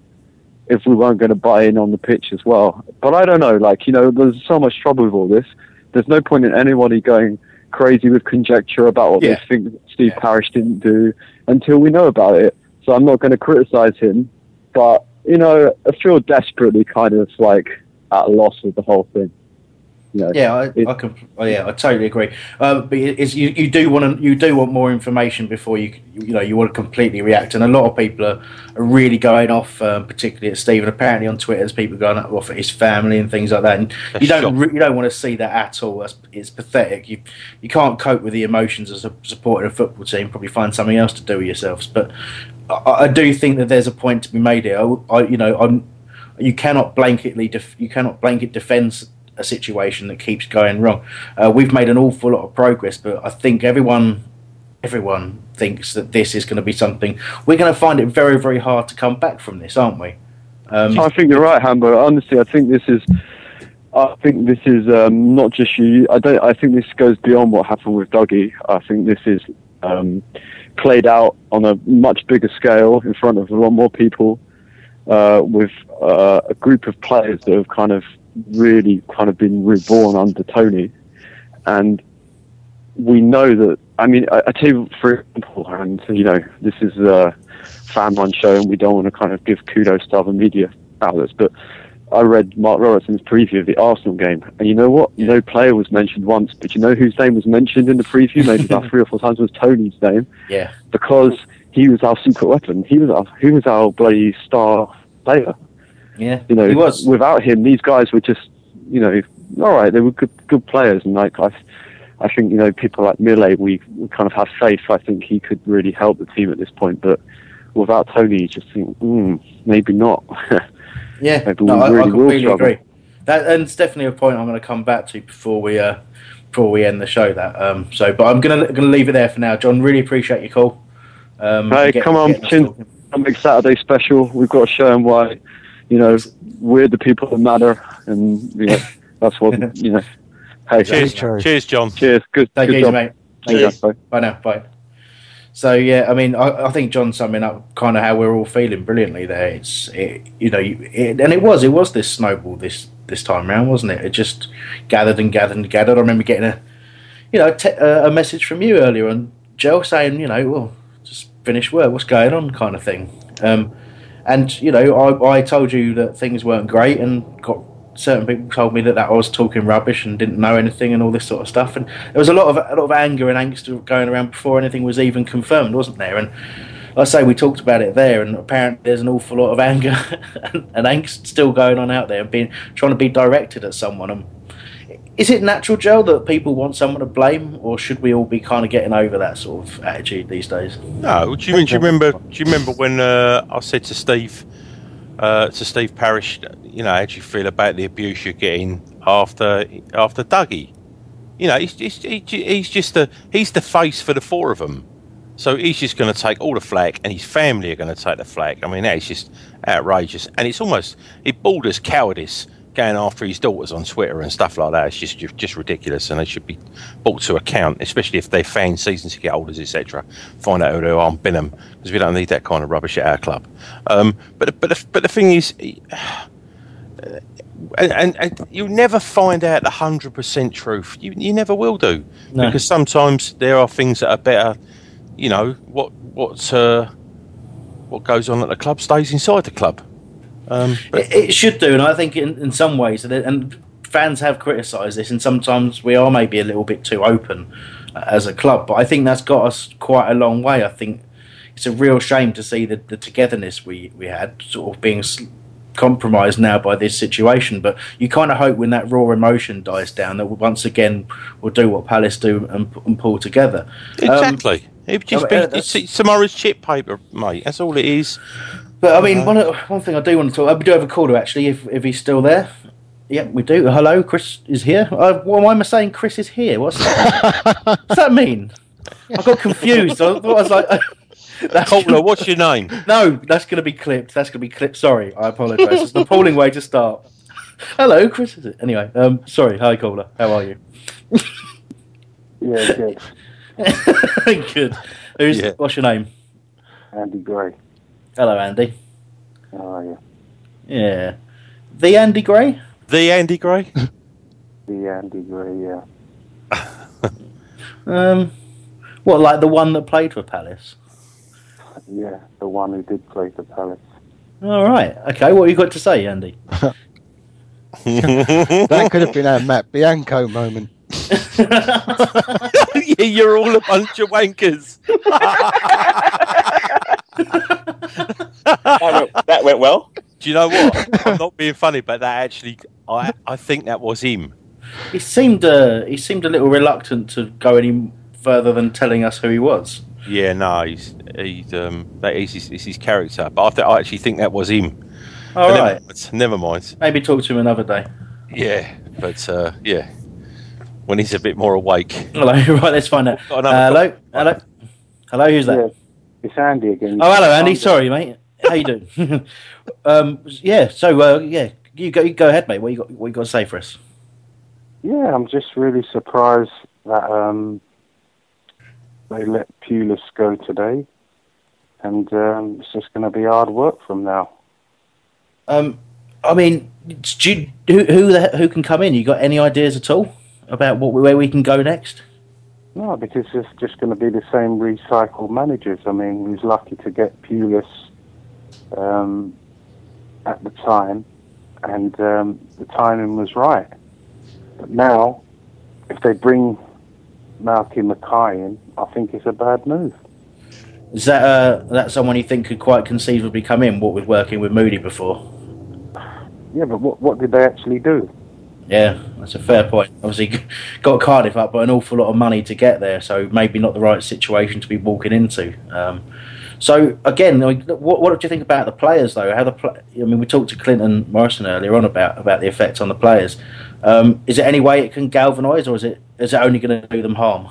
if we weren't going to buy in on the pitch as well. But I don't know, like, you know, there's so much trouble with all this. There's no point in anybody going crazy with conjecture about what yeah. they think Steve yeah. Parish didn't do until we know about it. So I'm not going to criticise him, but, you know, I feel desperately kind of like at a loss with the whole thing. You know, yeah, I, it, I can, oh yeah, I totally agree. Uh, but it's, you, you do want to, you do want more information before you, you know, you want to completely react. And a lot of people are, are really going off, um, particularly at Steve. And apparently on Twitter, there's people going off at his family and things like that. And you don't, re, you don't want to see that at all. That's, it's pathetic. You, you can't cope with the emotions as a supporter of a football team. Probably find something else to do with yourselves. But I, I do think that there's a point to be made here. I, I you know, I'm, you cannot blanketly, def, you cannot blanket defense a situation that keeps going wrong. Uh, we've made an awful lot of progress, but I think everyone everyone thinks that this is going to be something we're going to find it very, very hard to come back from this, aren't we? Um, I think you're right, Hambo. Honestly, I think this is I think this is um, not just you. I don't. I think this goes beyond what happened with Dougie. I think this is um, played out on a much bigger scale in front of a lot more people, uh, with uh, a group of players that have kind of really kind of been reborn under Tony. And we know that, I mean, I, I tell you, for example, and, you know, this is a fan-run show and we don't want to kind of give kudos to other media outlets, but I read Mark Robertson's preview of the Arsenal game, and you know what? Yeah. No player was mentioned once, but you know whose name was mentioned in the preview, maybe about three or four times, was Tony's name. Yeah. Because he was our secret weapon. He was our, he was our bloody star player. Yeah, you know, he was. Without him, these guys were just, you know, all right, they were good, good players, and like I, I think, you know, people like Millet, we, we kind of have faith. I think he could really help the team at this point, but without Tony, you just think, mm, maybe not. Yeah, maybe no, we I, really I completely will agree. That, and it's definitely a point I'm going to come back to before we, uh, before we end the show. That um, so, but I'm going to going to leave it there for now. John, really appreciate your call. Um, hey, get, come on, chin, big Saturday special. We've got to show them why. You know, we're the people that matter, and you know, that's what, you know. Hey, cheers, cheers, John. Cheers. Good, Take good easy, job. mate. Cheers. Bye. bye now. Bye. So yeah, I mean, I, I think John's summing up kind of how we're all feeling brilliantly there. It's, it, you know, it, and it was, it was this snowball this this time round, wasn't it? It just gathered and gathered and gathered. I remember getting a, you know, te- a message from you earlier on, Joe, saying, you know, well, just finish work. What's going on, kind of thing. Um, And, you know, I, I told you that things weren't great and got certain people told me that, that I was talking rubbish and didn't know anything and all this sort of stuff. And there was a lot of a lot of anger and angst going around before anything was even confirmed, wasn't there? And like I say, we talked about it there, and apparently there's an awful lot of anger and, and angst still going on out there, and being trying to be directed at someone. And is it natural, Joe, that people want someone to blame, or should we all be kind of getting over that sort of attitude these days? No. Do you, do you remember? Do you remember when uh, I said to Steve? Uh, to Steve Parish, you know, how do you feel about the abuse you're getting after after Dougie? You know, he's he's, he's just the he's the face for the four of them, so he's just going to take all the flack, and his family are going to take the flack. I mean, that is just outrageous, and it's almost it borders cowardice going after his daughters on Twitter and stuff like that. It's just just ridiculous, and they should be brought to account, especially if they're fan season ticket holders, et cetera. Find out who they are and bin them, because we don't need that kind of rubbish at our club. Um, but but the, but the thing is, and, and, and you'll never find out the hundred percent truth. You you never will do, no. Because sometimes there are things that are better. You know what what uh, what goes on at the club stays inside the club. Um, it, it should do, and I think in, in some ways, and fans have criticised this, and sometimes we are maybe a little bit too open uh, as a club, but I think that's got us quite a long way. I think it's a real shame to see the, the togetherness we, we had sort of being sl- compromised now by this situation, but you kind of hope when that raw emotion dies down that once again we'll do what Palace do and, and pull together. Exactly. Um, it's just been, it's, it's tomorrow's chip paper, mate, that's all it is. But I mean, one one thing I do want to talk. We do have a caller actually, if if he's still there. Yep, we do. Hello, Chris is here. I, why am I saying Chris is here? What's that? What's that mean? I got confused. I thought I was like, caller, what's your name? No, that's going to be clipped. That's going to be clipped. Sorry, I apologise. It's an appalling way to start. Hello, Chris is it? Anyway, um, sorry. Hi, caller. How are you? Yeah, good. Good. Who's? Yeah. What's your name? Andy Gray. Hello, Andy. How are you? Yeah. The Andy Gray? The Andy Gray? The Andy Gray, yeah. um, what, like the one that played for Palace? Yeah, the one who did play for Palace. All right. Okay, what have you got to say, Andy? That could have been our Matt Bianco moment. Yeah, you're all a bunch of wankers. Oh, no, that went well. Do you know what? I'm not being funny, but that actually, I I think that was him. He seemed uh, he seemed a little reluctant to go any further than telling us who he was. Yeah, no, he's he's um, that is his, it's his character. But I, th- I actually think that was him. All but right, never, never mind. Maybe talk to him another day. Yeah, but uh, yeah, when he's a bit more awake. Hello, right? Let's find out. Uh, hello, call. hello, hello. Who's that? Yeah. It's Andy again. Oh, hello, Andy. Sorry, mate. How you doing? um, yeah. So, uh, yeah, you go. You go ahead, mate. What you got? What you got to say for us? Yeah, I'm just really surprised that um, they let Pulis go today, and um, it's just going to be hard work from now. Um, I mean, do you, who who the, who can come in? You got any ideas at all about what where we can go next? No, because it's just going to be the same recycled managers. I mean, we was lucky to get Pulis um, at the time, and um, the timing was right. But now, if they bring Malky Mackay in, I think it's a bad move. Is that uh, that someone you think could quite conceivably come in, what with working with Moody before? Yeah, but what what did they actually do? Yeah, that's a fair point. Obviously, got Cardiff up, but an awful lot of money to get there, so maybe not the right situation to be walking into. Um, so, again, what, what do you think about the players, though? How the pl- I mean, we talked to Clinton Morrison earlier on about, about the effect on the players. Um, is there any way it can galvanise, or is it is it only going to do them harm?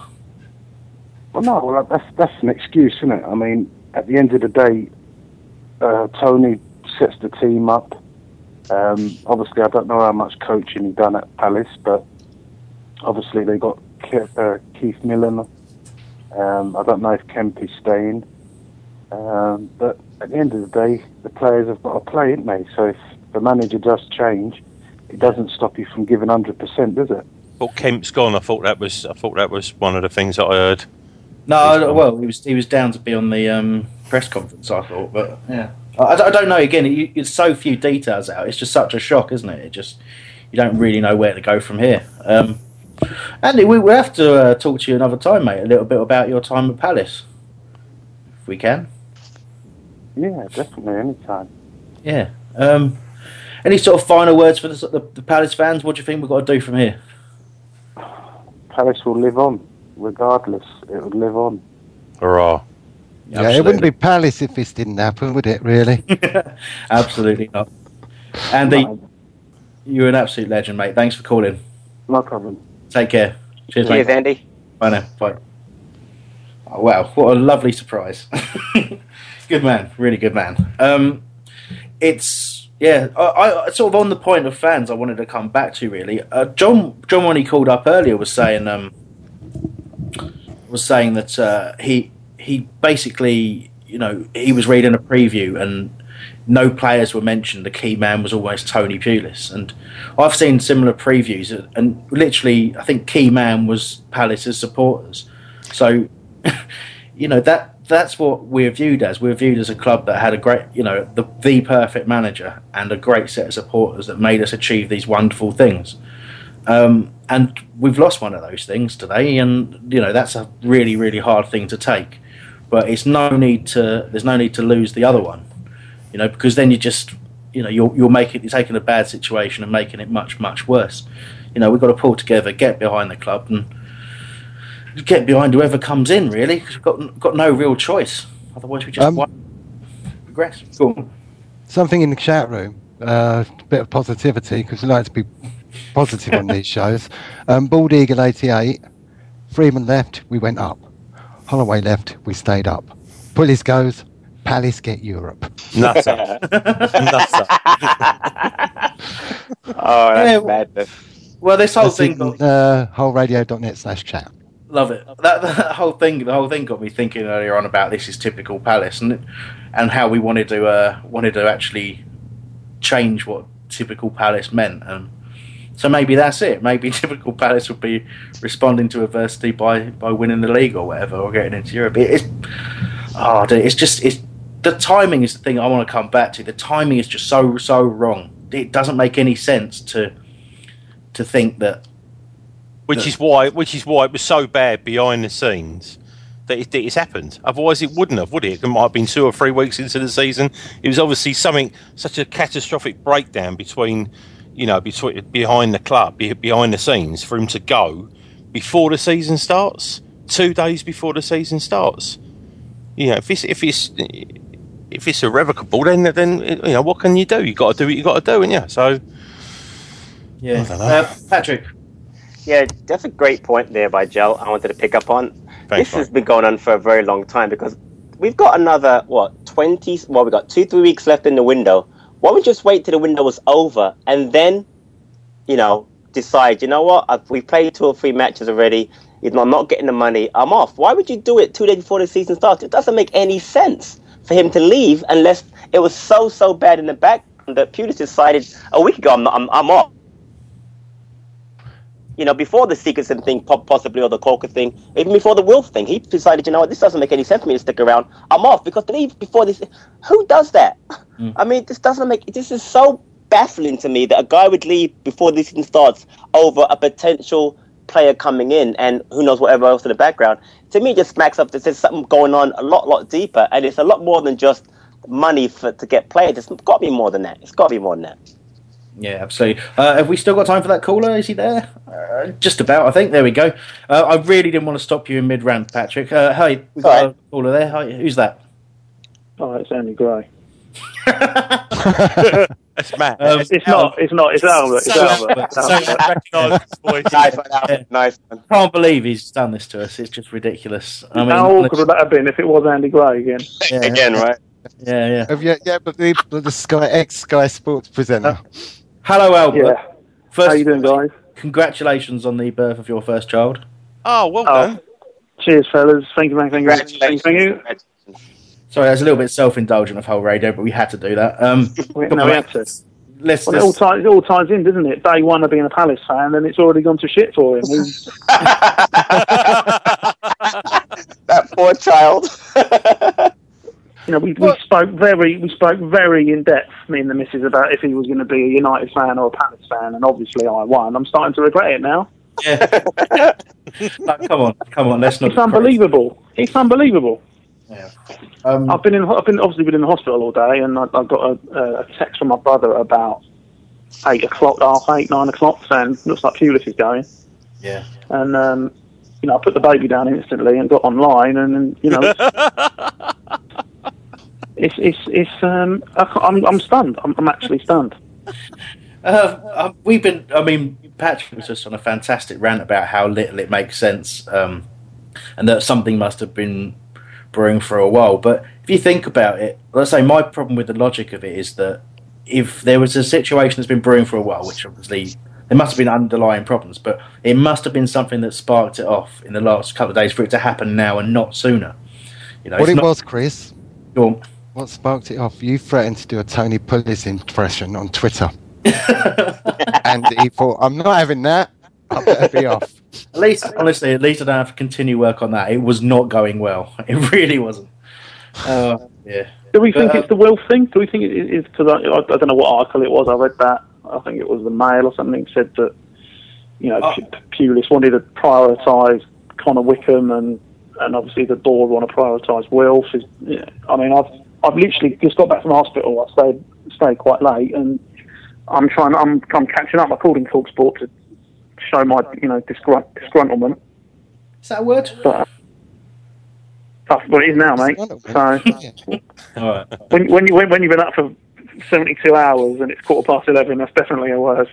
Well, no, well, that's, that's an excuse, isn't it? I mean, at the end of the day, uh, Tony sets the team up. Um, obviously, I don't know how much coaching he done at Palace, but obviously they got Ke- uh, Keith Millen. Um, I don't know if Kempy's staying, um, but at the end of the day, the players have got to play, haven't they? So if the manager does change, it doesn't stop you from giving one hundred percent, does it? Well, Kemp's gone. I thought that was I thought that was one of the things that I heard. No, well, he was he was down to be on the um, press conference, I thought, but yeah. I don't know. Again, it's so few details out. It's just such a shock, isn't it? It just you don't really know where to go from here. Um, Andy, we will have to uh, talk to you another time, mate, a little bit about your time at Palace, if we can. Yeah, definitely, any time. Yeah. Um, any sort of final words for the, the, the Palace fans? What do you think we've got to do from here? Palace will live on, regardless. It will live on. Hurrah. Yeah, absolutely. It wouldn't be Palace if this didn't happen, would it, really? Absolutely not. Andy, no. You're an absolute legend, mate. Thanks for calling. No problem. Take care. Cheers, Cheers mate. Cheers, Andy. Bye now. Bye. Oh, wow, what a lovely surprise. Good man, really good man. Um, it's, yeah, I, I sort of on the point of fans I wanted to come back to, really. Uh, John, John, when he called up earlier, was saying um, was saying that uh, he he basically, you know, he was reading a preview and no players were mentioned. The key man was always Tony Pulis. And I've seen similar previews, and literally I think key man was Palace's supporters. So, you know, that... that's what we're viewed as. We're viewed as a club that had a great, you know, the, the perfect manager and a great set of supporters that made us achieve these wonderful things. Um, and we've lost one of those things today, and, you know, that's a really, really hard thing to take. But it's no need to, there's no need to lose the other one, you know, because then you just, you know, you'll, you'll make it, you're taking a bad situation and making it much, much worse. You know, we've got to pull together, get behind the club, and get behind whoever comes in, really, because we've got, got no real choice. Otherwise, we just um, won't progress. Cool. Something in the chat room, uh, a bit of positivity, because we like to be positive on these shows. Um, Bald Eagle eighty-eight, Freeman left, we went up. Holloway left, we stayed up. Pulis goes, Palace get Europe. Nuts up. Nuts up. Oh, that's yeah, bad. Well, this whole that's thing... In, uh, wholeradio dot net slash chat. Love it. That, that whole thing, the whole thing, got me thinking earlier on about this is typical Palace, and and how we wanted to uh, wanted to actually change what typical Palace meant. Um, so maybe that's it. Maybe typical Palace would be responding to adversity by, by winning the league or whatever, or getting into Europe. It, it's oh, dude, it's just it's the timing is the thing I want to come back to. The timing is just so so wrong. It doesn't make any sense to to think that. Which is why, which is why it was so bad behind the scenes that, it, that it's happened. Otherwise, it wouldn't have, would it? It might have been two or three weeks into the season. It was obviously something, such a catastrophic breakdown between, you know, between behind the club, behind the scenes, for him to go before the season starts, two days before the season starts. You know, if it's if it's if it's irrevocable, then then you know what can you do? You got to do what you got to do, ain't you? So, yeah, I don't know. Uh, Patrick. Yeah, that's a great point there by Joe. I wanted to pick up on. Thanks, this has been going on for a very long time because we've got another, what, twenty, well, we've got two, three weeks left in the window. Why don't we just wait till the window was over and then, you know, decide, you know what, we've played two or three matches already. I'm not getting the money. I'm off. Why would you do it two days before the season starts? It doesn't make any sense for him to leave unless it was so, so bad in the background that Pulis decided a week ago, I'm, I'm, I'm off. You know, before the Sigurðsson thing, possibly, or the Kolar thing, even before the Wilf thing, he decided, you know what, this doesn't make any sense for me to stick around. I'm off, because the day before this, who does that? Mm. I mean, this doesn't make, this is so baffling to me that a guy would leave before the season starts over a potential player coming in and who knows whatever else in the background. To me, it just smacks up that there's something going on a lot, lot deeper, and it's a lot more than just money for to get players. It's got to be more than that. It's got to be more than that. Yeah, absolutely. Uh, have we still got time for that caller? Is he there? Uh, just about, I think. There we go. Uh, I really didn't want to stop you in mid-rant, Patrick. Uh, hi, we've got a caller there. Hi, who's that? Oh, it's Andy Gray. That's Matt. Um, it's, it's not. It's not. It's Albert. It's Albert. So, Albert. So nice one. I can't believe he's done this to us. It's just ridiculous. I mean, how awkward would that have been if it was Andy Gray again? Yeah. Again, right? Yeah, yeah. Have you, yeah, but the, the Sky X Sky Sports presenter. Uh, Hello, Albert. Yeah. First, how you doing, guys? Congratulations on the birth of your first child. Oh, well done. Oh, cheers, fellas. Thank you, man. Thank you. Thank you. Sorry, I was a little bit self-indulgent of whole radio, but we had to do that. Um, no, we had to. Let's, well, let's... It, all ties, it all ties in, doesn't it? Day one of being a Palace fan, and it's already gone to shit for him. That poor child. You know, we, we spoke very we spoke very in depth, me and the missus, about if he was going to be a United fan or a Palace fan, and obviously I won. I'm starting to regret it now. Yeah. No, come on, come on. Let's not. It's unbelievable. Crazy. It's unbelievable. Yeah. Um, I've been in. I've been obviously been in the hospital all day, and I, I've got a, a text from my brother about eight o'clock, half eight, nine o'clock, saying looks like Pulis is going. Yeah. And um, you know, I put the baby down instantly and got online, and you know. It's it's it's um I'm I'm stunned. I'm, I'm actually stunned. Uh, we've been. I mean, Patrick was just on a fantastic rant about how little it makes sense, um, and that something must have been brewing for a while. But if you think about it, let's say my problem with the logic of it is that if there was a situation that's been brewing for a while, which obviously there must have been underlying problems, but it must have been something that sparked it off in the last couple of days for it to happen now and not sooner. You know, what it not, was, Chris. Go on. What sparked it off? You threatened to do a Tony Pulis impression on Twitter. And he thought, I'm not having that. I better be off. At least, honestly, at least I don't have to continue work on that. It was not going well. It really wasn't. Uh, yeah. Do we but, think uh, it's the Wilf thing? Do we think it is? Because I, I don't know what article it was. I read that. I think it was the Mail or something. Said that, you know, oh. Pulis wanted to prioritise Connor Wickham, and, and obviously the board want to prioritise Wilf. Yeah. I mean, I've. I've literally just got back from the hospital. I stayed stayed quite late, and I'm trying. I'm I'm catching up. I called in TalkSport to show my you know disgrunt, disgruntlement. Is that a word? But that's what it is now, mate. So yeah. when when you when, when you've been up for seventy-two hours and it's quarter past eleven, that's definitely a word.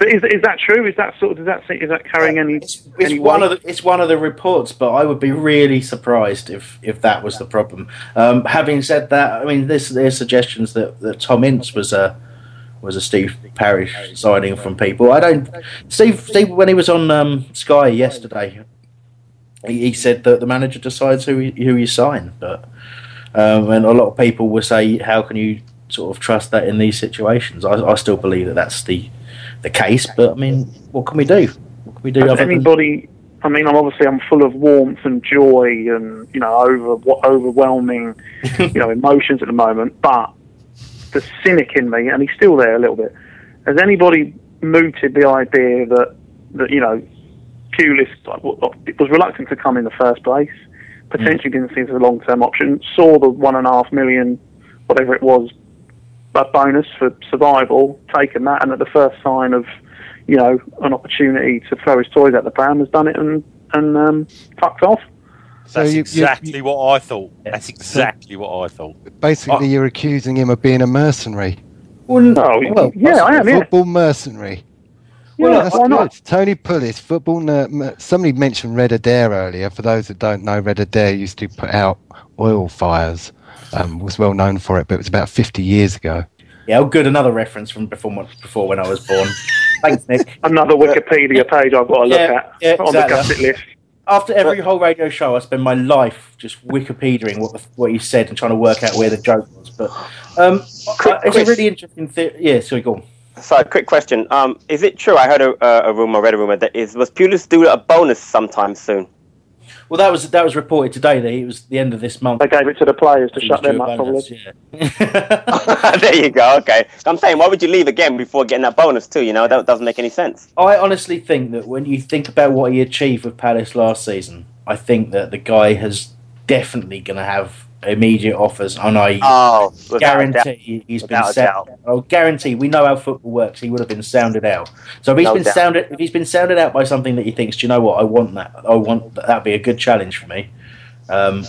But is is that true? Is that sort of, does that is that carrying any? It's, it's any one weight? of the, it's one of the reports, but I would be really surprised if, if that was the problem. Um, having said that, I mean, there's there's suggestions that, that Tom Ince was a was a Steve Parish signing from people. I don't Steve Steve when he was on um, Sky yesterday, he, he said that the manager decides who he, who you sign, but. Um, and a lot of people will say, how can you sort of trust that in these situations? I, I still believe that that's the the case, but I mean, what can we do? What can we do? Has anybody? I mean, I'm obviously I'm full of warmth and joy, and you know, over overwhelming, you know, emotions at the moment. But the cynic in me, and he's still there a little bit. Has anybody mooted the idea that that you know, Pulis was reluctant to come in the first place? Potentially didn't see it as a long-term option. Saw the one and a half million, whatever it was, a bonus for survival. Taken that, and at the first sign of, you know, an opportunity to throw his toys at the pram, has done it and and um, fucked off. So that's you, exactly you, you, what I thought. That's exactly so what I thought. Basically, I, you're accusing him of being a mercenary. Well, no, well, yeah, I am. Football yeah. mercenary. Well, yeah, that's why good. Not? Tony Pulis, football nerd. Somebody mentioned Red Adair earlier. For those that don't know, Red Adair used to put out oil fires. Um, was well known for it, but it was about fifty years ago. Yeah, oh, good. Another reference from before, before when I was born. Thanks, Nick. Another Wikipedia page I've got to look yeah, at yeah, on exactly. the gussett list. After every whole radio show, I spend my life just Wikipediaing what the, what he said and trying to work out where the joke was. But um, quick, it's quick. a really interesting theory. Yeah, sorry, go on. So, quick question. Um, is it true? I heard a, uh, a rumor, read a rumor that is was Pulis due a bonus sometime soon? Well, that was that was reported today. That it was the end of this month. They gave it to the players to shut them up. Probably. Yeah. There you go. Okay, I'm saying, why would you leave again before getting that bonus too? You know, that doesn't make any sense. I honestly think that when you think about what he achieved with Palace last season, I think that the guy has definitely going to have immediate offers, and I oh, guarantee he's been sound. I'll guarantee we know how football works. He would have been sounded out. So if he's no been doubt. sounded, if he's been sounded out by something that he thinks, do you know what? I want that. I want that. That'd be a good challenge for me, um,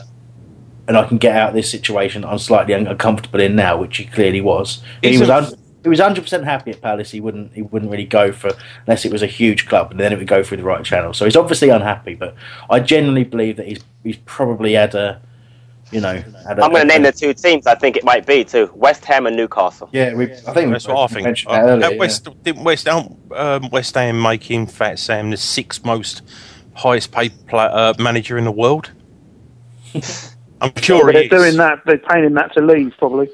and I can get out of this situation I'm slightly uncomfortable in now, which he clearly was. He was. Un- he was one hundred percent happy at Palace. He wouldn't. He wouldn't really go for unless it was a huge club, and then it would go through the right channel. So he's obviously unhappy. But I genuinely believe that he's he's probably had a. You know, I'm going to name the two teams. I think it might be too West Ham and Newcastle. Yeah, we, I think that's what I think. Uh, earlier, West, yeah. Didn't West Ham, um, West Ham make in fact Sam the sixth most highest paid play, uh, manager in the world? I'm sure yeah, they're is. doing that. They're paying him that to leave, probably.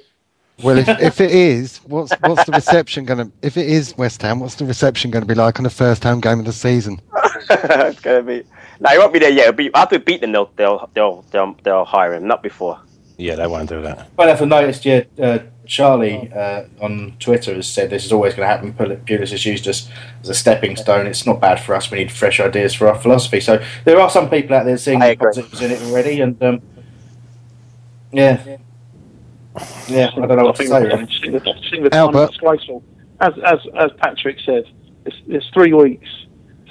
Well, if, if it is, what's what's the reception going to? If it is West Ham, what's the reception going to be like on the first home game of the season? It's going to be. No, he won't be there yet. It'll be, after we beat them, they'll they'll they'll they'll they'll hire him. Not before. Yeah, they won't do that. Well, if I noticed, yeah, uh, Charlie uh, on Twitter has said this is always going to happen. Pulis has used us as a stepping stone. It's not bad for us. We need fresh ideas for our philosophy. So there are some people out there seeing the positives in it already, and um, yeah. yeah. Yeah, I don't know what to say. Really. Albert, as as as Patrick said, it's, it's three weeks,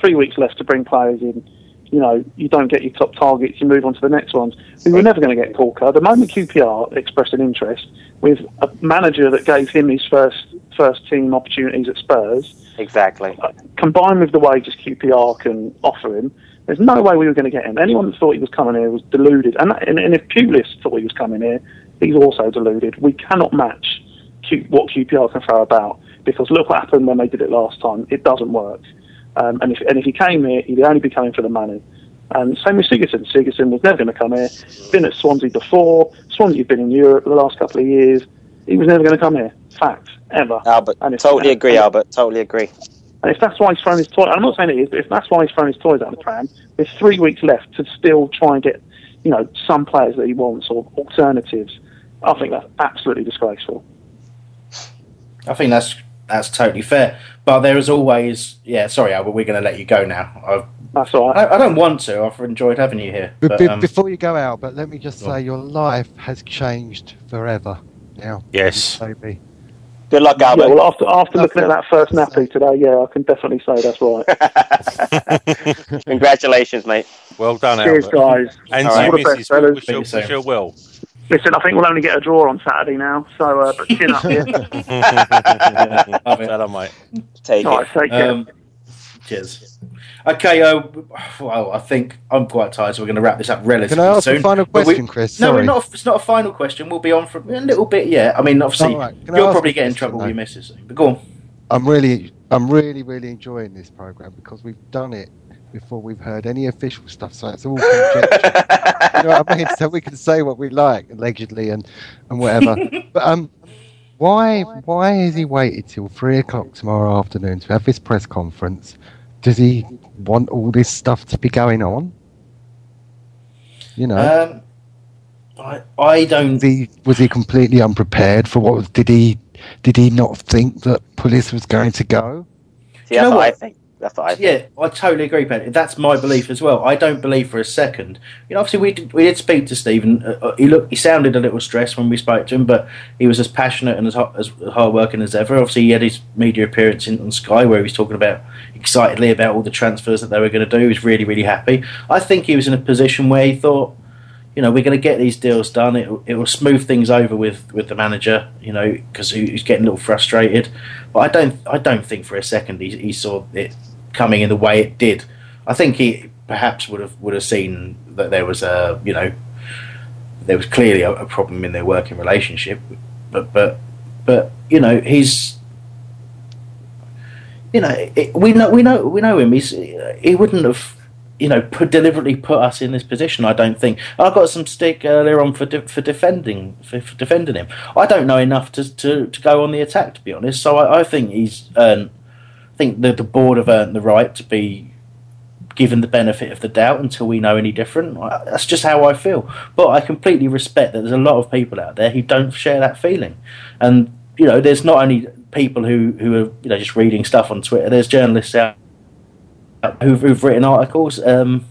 three weeks left to bring players in. You know, you don't get your top targets, you move on to the next ones. We were never going to get Corker. The moment Q P R expressed an interest with a manager that gave him his first first team opportunities at Spurs, exactly. Uh, combined with the wages Q P R can offer him, there's no way we were going to get him. Anyone that thought he was coming here was deluded, and and, and if Pulis thought he was coming here. He's also deluded. We cannot match Q- what Q P R can throw about, because look what happened when they did it last time. It doesn't work. Um, and if and if he came here, he'd only be coming for the money. And same with Sigurðsson. Sigurðsson was never going to come here. Been at Swansea before. Swansea's been in Europe the last couple of years. He was never going to come here. Fact. Ever. Albert, and if, totally and, agree, and, Albert. Totally agree. And if that's why he's thrown his toys, I'm not saying it is, but if that's why he's thrown his toys out of the pram, there's three weeks left to still try and get, you know, some players that he wants or alternatives. I think that's absolutely disgraceful. I think that's that's totally fair. But there is always... Yeah, sorry, Albert, we're going to let you go now. I've, that's all right. I, I don't want to. I've enjoyed having you here. But, but, um, before you go, Albert, let me just say your life has changed forever now. Yes. Maybe. Good luck, Albert. Yeah, well, after, after looking at that first nappy today, yeah, I can definitely say that's right. Congratulations, mate. Well done, Cheers, Albert. Cheers, guys. And all you, right. Missus, we wish you well. Listen, I think we'll only get a draw on Saturday now, so uh, but chin up here. Yeah, I mean, that I might take all it. Right, take um, it. Cheers. Okay, uh, well, I think I'm quite tired, so we're going to wrap this up relatively soon. Can I ask soon. a final question, we, Chris? Sorry. No, we're not, it's not a final question. We'll be on for a little bit, yeah. I mean, obviously, right. you'll probably get in trouble with your missus. But go on. I'm really, I'm really, really enjoying this programme because we've done it before we've heard any official stuff, so it's all conjecture. You know what I mean? So we can say what we like, allegedly, and, and whatever. But um, why why has he waited till three o'clock tomorrow afternoon to have this press conference? Does he want all this stuff to be going on? You know, um, I I don't. Was he, was he completely unprepared for what? Was, did he did he not think that Pulis was going to go? See, that's you know what I think. That's what I think. Yeah, I totally agree, Ben. That's my belief as well. I don't believe for a second. You know, obviously we did, we did speak to Stephen. Uh, he looked, he sounded a little stressed when we spoke to him, but he was as passionate and as, ho- as hard-working as ever. Obviously, he had his media appearance in, on Sky where he was talking about excitedly about all the transfers that they were going to do. He was really, really happy. I think he was in a position where he thought, you know, we're going to get these deals done. It it will smooth things over with, with the manager, you know, because he, he's getting a little frustrated. But I don't I don't think for a second he, he saw it coming in the way it did. I think he perhaps would have would have seen that there was a you know there was clearly a, a problem in their working relationship, but but but you know he's you know it, we know we know we know him. He's he wouldn't have you know put, deliberately put us in this position. I don't think. I got some stick earlier on for de- for defending for, for defending him. I don't know enough to, to, to go on the attack, to be honest. So I, I think he's earned. I think that the board have earned the right to be given the benefit of the doubt until we know any different. That's just how I feel. But I completely respect that there's a lot of people out there who don't share that feeling. And, you know, there's not only people who, who are, you know, just reading stuff on Twitter. There's journalists out who've, who've written articles um,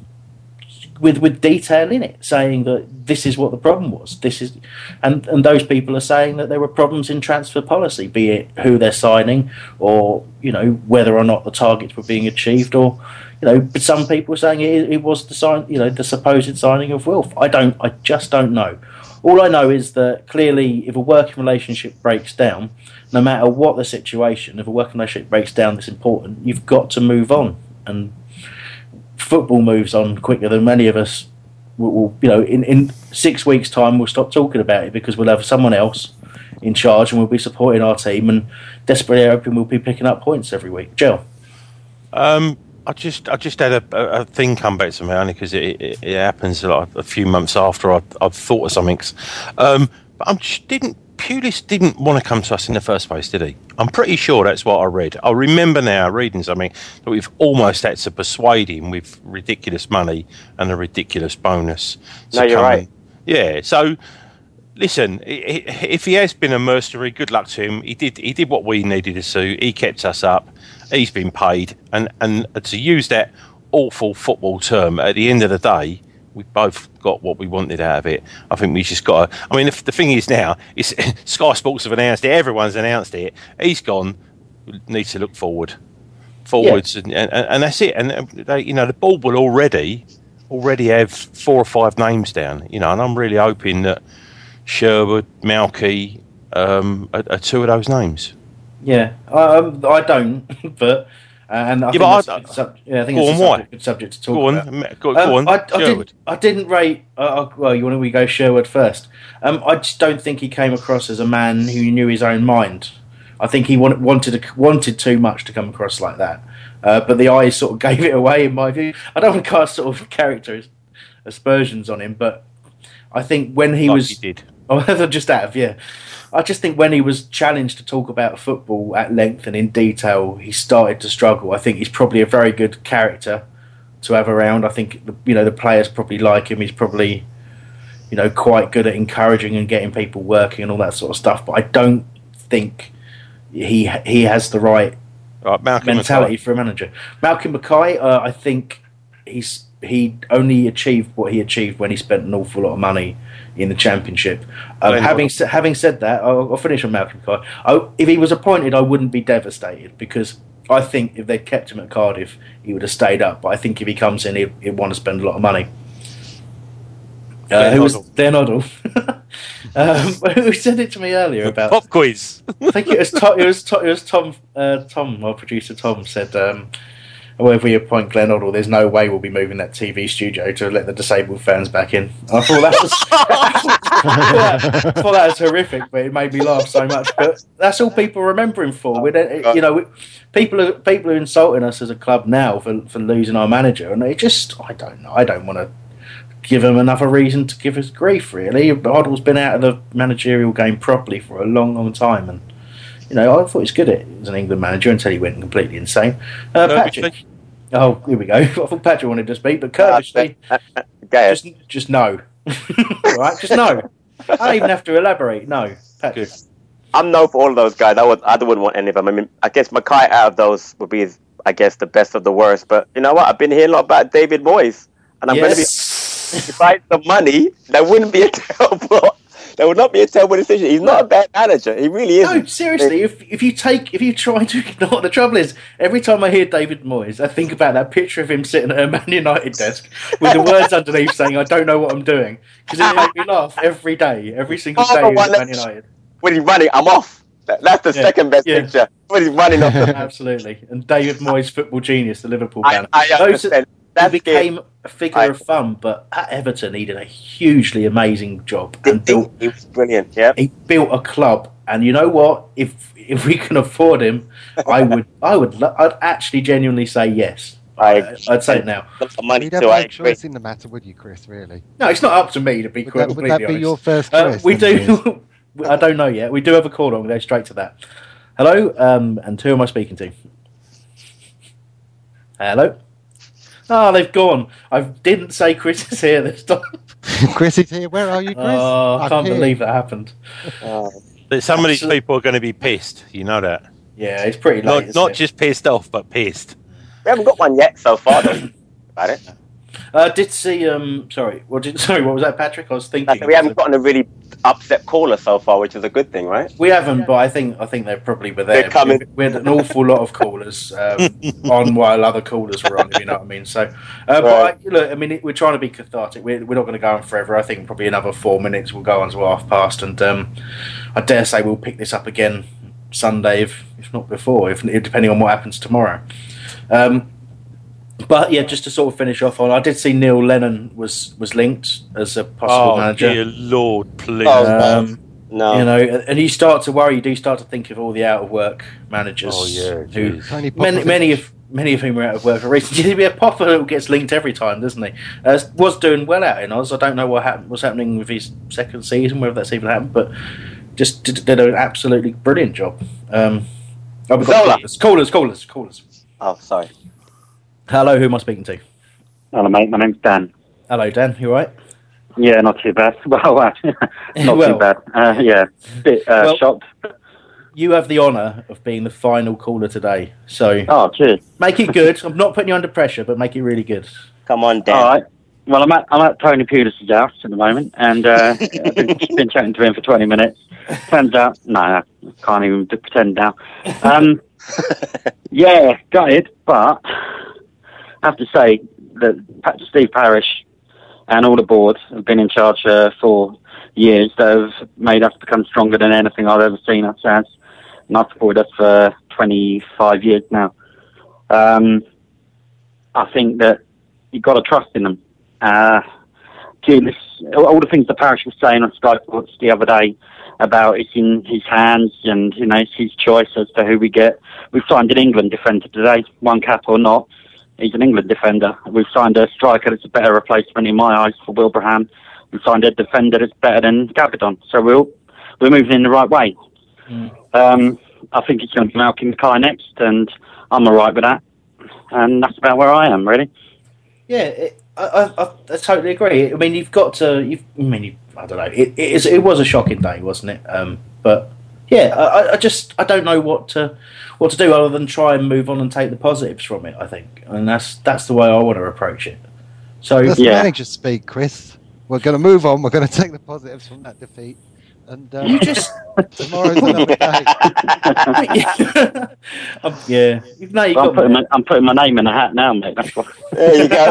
with with detail in it saying that this is what the problem was. This is, and, and those people are saying that there were problems in transfer policy, be it who they're signing or, you know, whether or not the targets were being achieved, or, you know, but some people are saying it, it was the sign, you know, the supposed signing of Wilf. I don't, I just don't know. All I know is that clearly, if a working relationship breaks down, no matter what the situation, if a working relationship breaks down, that's important. You've got to move on, and football moves on quicker than many of us will, will you know, in, in six weeks' time we'll stop talking about it because we'll have someone else in charge and we'll be supporting our team and desperately hoping we'll be picking up points every week. Jill? Um, I just I just had a, a, a thing come back to me only because it, it, it happens a, lot, a few months after I've, I've thought of something. Um, but I just didn't Pulis didn't want to come to us in the first place, did he? I'm pretty sure that's what I read. I remember now reading something that we've almost had to persuade him with ridiculous money and a ridiculous bonus. No, you're right. And, yeah, so listen, if he has been a mercenary, good luck to him. He did he did what we needed to do. He kept us up. He's been paid. And, and to use that awful football term, at the end of the day, we both got what we wanted out of it. I think we just got to... I mean, the, the thing is now, it's, Sky Sports have announced it. Everyone's announced it. He's gone. We need to look forward. Forwards. Yeah. And, and, and that's it. And, they, you know, the board will already already have four or five names down. You know, and I'm really hoping that Sherwood, Malky, um, are, are two of those names. Yeah. I, I don't, but... And I yeah, think but it's, I, sub- yeah, I think it's a good subject to talk go on, about. Go, go um, on, I, I, did, I didn't rate... Uh, well, you want to go Sherwood first? Um, I just don't think he came across as a man who knew his own mind. I think he wanted wanted, wanted too much to come across like that. Uh, but the eyes sort of gave it away, in my view. I don't want to cast sort of character aspersions on him, but I think when he like was... He did. Oh, just out of, yeah. I just think when he was challenged to talk about football at length and in detail, he started to struggle. I think he's probably a very good character to have around. I think the, you know the players probably like him. He's probably you know quite good at encouraging and getting people working and all that sort of stuff. But I don't think he he has the right, right mentality Mackay. for a manager. Malky Mackay, uh, I think he's he only achieved what he achieved when he spent an awful lot of money in the Championship. Um, having having said that, I'll, I'll finish on Malky Mackay. I, if he was appointed, I wouldn't be devastated, because I think if they'd kept him at Cardiff, he would have stayed up. But I think if he comes in, he'd, he'd want to spend a lot of money. Uh, who was Dan Oddle? um, who said it to me earlier about pop quiz? I think it was Tom. It was Tom. It was Tom, uh, Tom our producer Tom said. Um, Well, if we appoint Glenn Oddle, there's no way we'll be moving that T V studio to let the disabled fans back in. I thought that was, I thought that was horrific, but it made me laugh so much. But that's all people remember him for. We don't, you know, we, people are people are insulting us as a club now for, for losing our manager, and it just, I don't know, I don't want to give him another reason to give us grief. Really, Oddle's been out of the managerial game properly for a long, long time, and. You know, I thought he was good at it as an England manager until he went completely insane. Uh, Patrick. Oh, here we go. I thought Patrick wanted to speak, but courtesy, just, just no. Right? Just no. I don't even have to elaborate. No. Patrick. Good. I'm no for all of those guys. I, would, I wouldn't want any of them. I mean, I guess Mackay out of those would be, I guess, the best of the worst. But you know what? I've been hearing a lot about David Moyes. And I'm yes. going to be... If I had some money, that wouldn't be a terrible... That would not be a terrible decision. He's not a bad manager. He really is. No, seriously. If if you take if you try to ignore, the trouble is, every time I hear David Moyes, I think about that picture of him sitting at a Man United desk with the words underneath saying, "I don't know what I'm doing," because it makes me laugh every day, every single oh, day at Man United. When he's running, I'm off. That, that's the yeah, second best yeah. picture. When he's running off. The- Absolutely. And David Moyes, football genius, the Liverpool banner. I, I understand. That he became a figure I, of fun, but at Everton, he did a hugely amazing job. And he, built, he was brilliant, yeah. He built a club, and you know what? If if we can afford him, I would, I would, lo- I'd actually genuinely say yes. I, uh, I'd say it now. Money You'd have no choice in the matter, would you, Chris? Really? No, it's not up to me to be. Would that, would that be honest. your first choice? Uh, we do. I don't know yet. We do have a call on. We'll go straight to that. Hello, um, and who am I speaking to? Hello. Ah, oh, they've gone. I didn't say Chris is here this time. Chris is here. Where are you, Chris? Oh, I I'm can't here. believe that happened. Oh. Some of these people are going to be pissed. You know that. Yeah, it's pretty late. Not, not it? just pissed off, but pissed. We haven't got one yet so far. Though. About it. I uh, did see. Um, sorry, what did? Sorry, what was that, Patrick? I was thinking. Like, we haven't gotten a really upset caller so far, which is a good thing, right? We haven't, yeah. but I think I think they probably were there. They're coming. We had an awful lot of callers um, on while other callers were on. If you know what I mean? So, uh, right. but I, look, I mean, it, we're trying to be cathartic. We're, we're not going to go on forever. I think probably another four minutes. We'll go on to half past, and um, I dare say we'll pick this up again Sunday, if, if not before, if depending on what happens tomorrow. Um, But yeah, just to sort of finish off on, I did see Neil Lennon was, was linked as a possible oh, manager. Oh dear Lord, please! Um, no, you know, and you start to worry. You do start to think of all the out of work managers. Oh yeah, who Tony many many of many of whom are out of work for reasons. Yeah, Popper who gets linked every time, doesn't he? Uh, was doing well out in Oz. I don't know what happened, what's happening with his second season, whether that's even happened, but. just did, did an absolutely brilliant job. Um, oh, we've got callers, callers, callers, callers. Oh, sorry. Hello, who am I speaking to? Hello, mate. My name's Dan. Hello, Dan. You all right? Yeah, not too bad. Well, uh, not well, too bad. Uh, yeah, bit uh, well, shocked. You have the honour of being the final caller today, so oh, cheers. Make it good. I'm not putting you under pressure, but make it really good. Come on, Dan. All right. Well, I'm at I'm at Tony Pulis' house at the moment, and uh, I've been, been chatting to him for twenty minutes. Turns out, no, I can't even pretend now. Um, yeah, gutted, but I have to say that Steve Parish and all the board have been in charge uh, for years. That have made us become stronger than anything I've ever seen us as. And I've supported us for twenty-five years now. Um, I think that you've got to trust in them. Uh, Pulis, all the things that Parish was saying on Sky Sports the other day about it's in his hands and, you know, it's his choice as to who we get. We've signed an England defender today, one cap or not. He's an England defender. We've signed a striker that's a better replacement in my eyes for Wilbraham. We've signed a defender that's better than Gabardon. So we'll, we're moving in the right way. Mm. Um, I think it's going to be Malky Mackay next, and I'm all right with that. And that's about where I am, really. Yeah, it, I, I, I, I totally agree. I mean, you've got to. You've, I mean, you, I don't know. It, it, is, it was a shocking day, wasn't it? Um, but yeah, I, I just I don't know what to what to do other than try and move on and take the positives from it. I think, and that's that's the way I want to approach it. So that's yeah, manager speak, Chris. We're going to move on. We're going to take the positives from that defeat. And um, you just tomorrow's another day. um, yeah, no, you well, got I'm, putting my, I'm putting my name in the hat now, mate. That's what... There you go.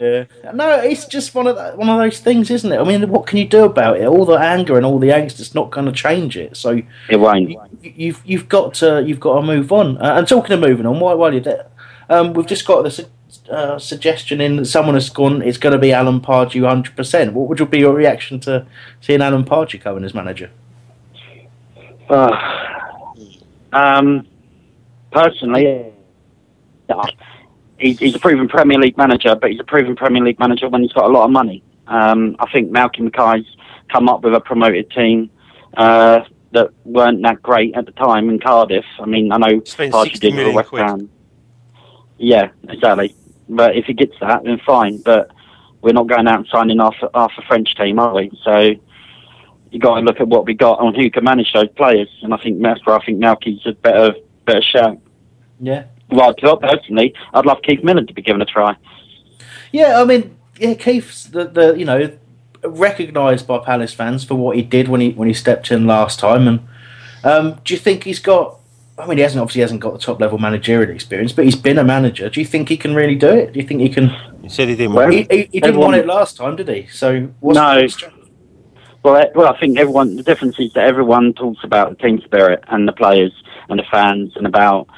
Yeah. No, it's just one of the, one of those things, isn't it? I mean, what can you do about it? All the anger and all the angst is not going to change it. So it won't. You, you've you've got to you've got to move on. Uh, and talking of moving on, while you're there, um, we've just got this uh, suggestion in that someone has gone. It's going to be Alan Pardew one hundred percent. What would be your reaction to seeing Alan Pardew coming as manager? Uh, um, personally, yeah. he's, he's a proven Premier League manager, but he's a proven Premier League manager when he's got a lot of money. Um, I think Malky Mackay's come up with a promoted team uh, that weren't that great at the time in Cardiff. I mean, I know Pardew did with West Ham. Yeah, exactly. But if he gets that, then fine. But we're not going out and signing half, half a French team, are we? So you got to look at what we got and who can manage those players. And I think that's where I think Malky's a better better shout. Yeah. Well, personally, I'd love Keith Millen to be given a try. Yeah, I mean, yeah, Keith's the, the you know recognised by Palace fans for what he did when he when he stepped in last time. And um, do you think he's got? I mean, he hasn't obviously hasn't got the top level managerial experience, but he's been a manager. Do you think he can really do it? Do you think he can? He said he didn't. Well, he, he, he didn't want it last time, did he? So what's no. The well, well, I think everyone. The difference is that everyone talks about the team spirit and the players and the fans and about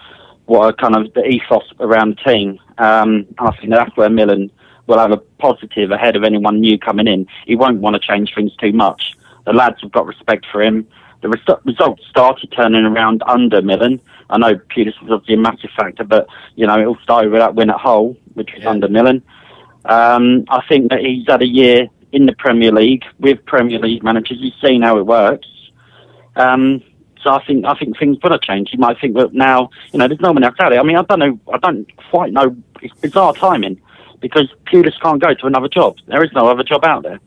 what are kind of the ethos around the team. Um, I think that's where Millen will have a positive ahead of anyone new coming in. He won't want to change things too much. The lads have got respect for him. The res- results started turning around under Millen. I know Pulis was obviously a massive factor, but, you know, it all started with that win at Hull, which was yeah. under Millen. Um, I think that he's had a year in the Premier League with Premier League managers. He's seen how it works. Um, so I think I think things will have changed. You might think that now, you know, there's no one else out there. I mean, I don't know. I don't quite know. It's bizarre timing because Pulis can't go to another job. There is no other job out there.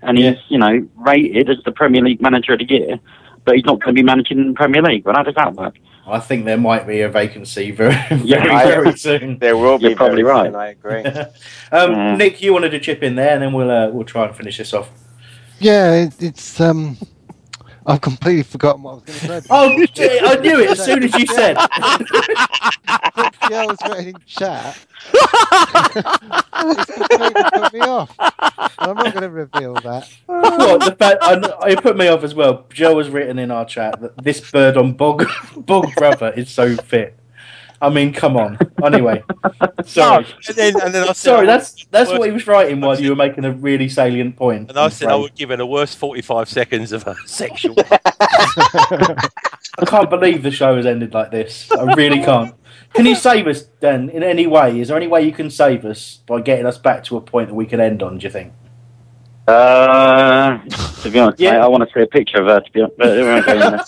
And yeah. he's, you know, rated as the Premier League manager of the year. But he's not going to be managing in the Premier League. Well, how does that work? I think there might be a vacancy very, yeah, very, very soon. There will be. You're probably right. Soon, I agree. um, yeah. Nick, you wanted to chip in there, and then we'll uh, we'll try and finish this off. Yeah, it's. Um, I've completely forgotten what I was going to say. Oh, I knew it as soon as you said. Yeah, I was writing chat. It's completely put me off. I'm not going to reveal that. What, the fact, I, it put me off as well. Joe has written in our chat that this bird on Bog, Bog Brother is so fit. I mean, come on. Anyway, sorry. No, and then, and then I sorry, that's that's what he was writing while you were making a really salient point. And I said I would give it the worst forty-five seconds of a sexual. I can't believe the show has ended like this. I really can't. Can you save us, Dan, in any way? Is there any way you can save us by getting us back to a point that we can end on, do you think? Uh, to be honest. Yeah. I, I want to see a picture of her, to be honest. But it won't go in there.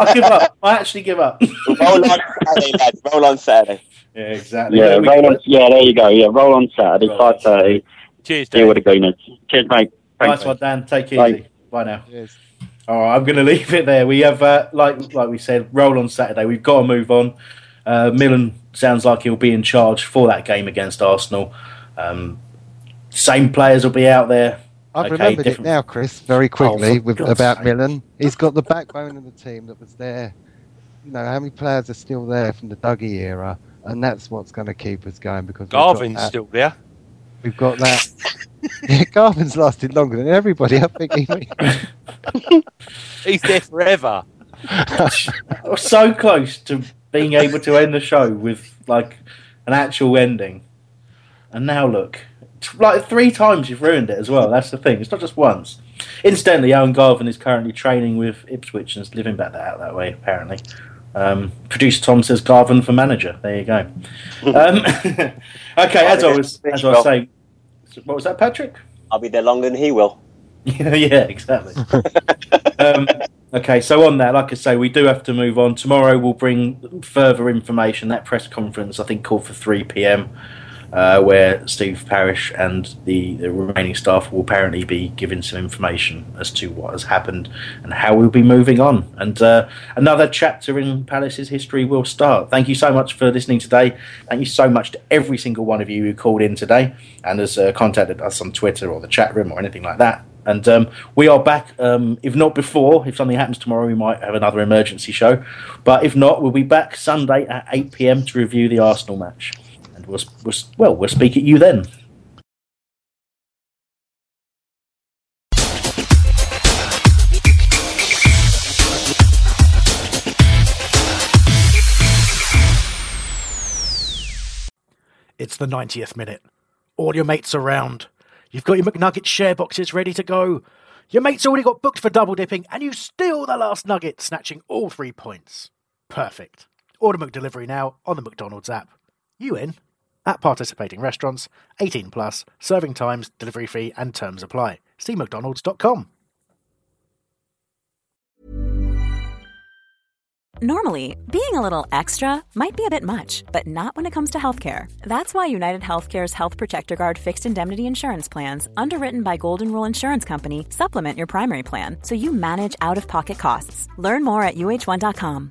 I give up. I actually give up. Roll on Saturday, lads. Roll on Saturday. Yeah, exactly. Yeah, yeah, roll on, yeah, there you go. Yeah, roll on Saturday, five thirty. Cheers, Dan. Deal with agreement. Cheers, mate. Thanks, nice one, Dan. Take it Bye. easy. Bye now. Cheers. All right, I'm going to leave it there. We have, uh, like like we said, roll on Saturday. We've got to move on. Uh, Millen sounds like he'll be in charge for that game against Arsenal. Um, same players will be out there. I've okay, remembered different... it now, Chris, very quickly, oh, with God's about sake. Millen. He's got the backbone of the team that was there. You know, how many players are still there from the Dougie era? And that's what's going to keep us going. Because Garvin's still there. We've got that. Yeah, Garvin's lasted longer than everybody. I think he... He's there forever. So close to being able to end the show with like an actual ending, and now look, like three times you've ruined it as well. That's the thing. It's not just once. Incidentally, Owen Garvin is currently training with Ipswich and is living back that out that way. Apparently, um, producer Tom says Garvin for manager. There you go. Um, okay, as I was as I was saying. What was that, Patrick? I'll be there longer than he will. yeah, yeah, exactly. um, okay, so on that, like I say, we do have to move on. Tomorrow we'll bring further information. That press conference, I think, called for three p.m, uh, where Steve Parish and the, the remaining staff will apparently be giving some information as to what has happened and how we'll be moving on. And uh, another chapter in Palace's history will start. Thank you so much for listening today. Thank you so much to every single one of you who called in today and has uh, contacted us on Twitter or the chat room or anything like that. And um, we are back, um, if not before, if something happens tomorrow, we might have another emergency show. But if not, we'll be back Sunday at eight p.m. to review the Arsenal match. And we'll, we'll, well, we'll speak at you then. It's the ninetieth minute. All your mates around. You've got your McNugget share boxes ready to go. Your mate's already got booked for double dipping and you steal the last nugget, snatching all three points. Perfect. Order McDelivery now on the McDonald's app. You in? At participating restaurants, eighteen plus, serving times, delivery fee and terms apply. See mcdonalds dot com. Normally, being a little extra might be a bit much, but not when it comes to healthcare. That's why United Healthcare's Health Protector Guard fixed indemnity insurance plans, underwritten by Golden Rule Insurance Company, supplement your primary plan so you manage out-of-pocket costs. Learn more at U H one dot com.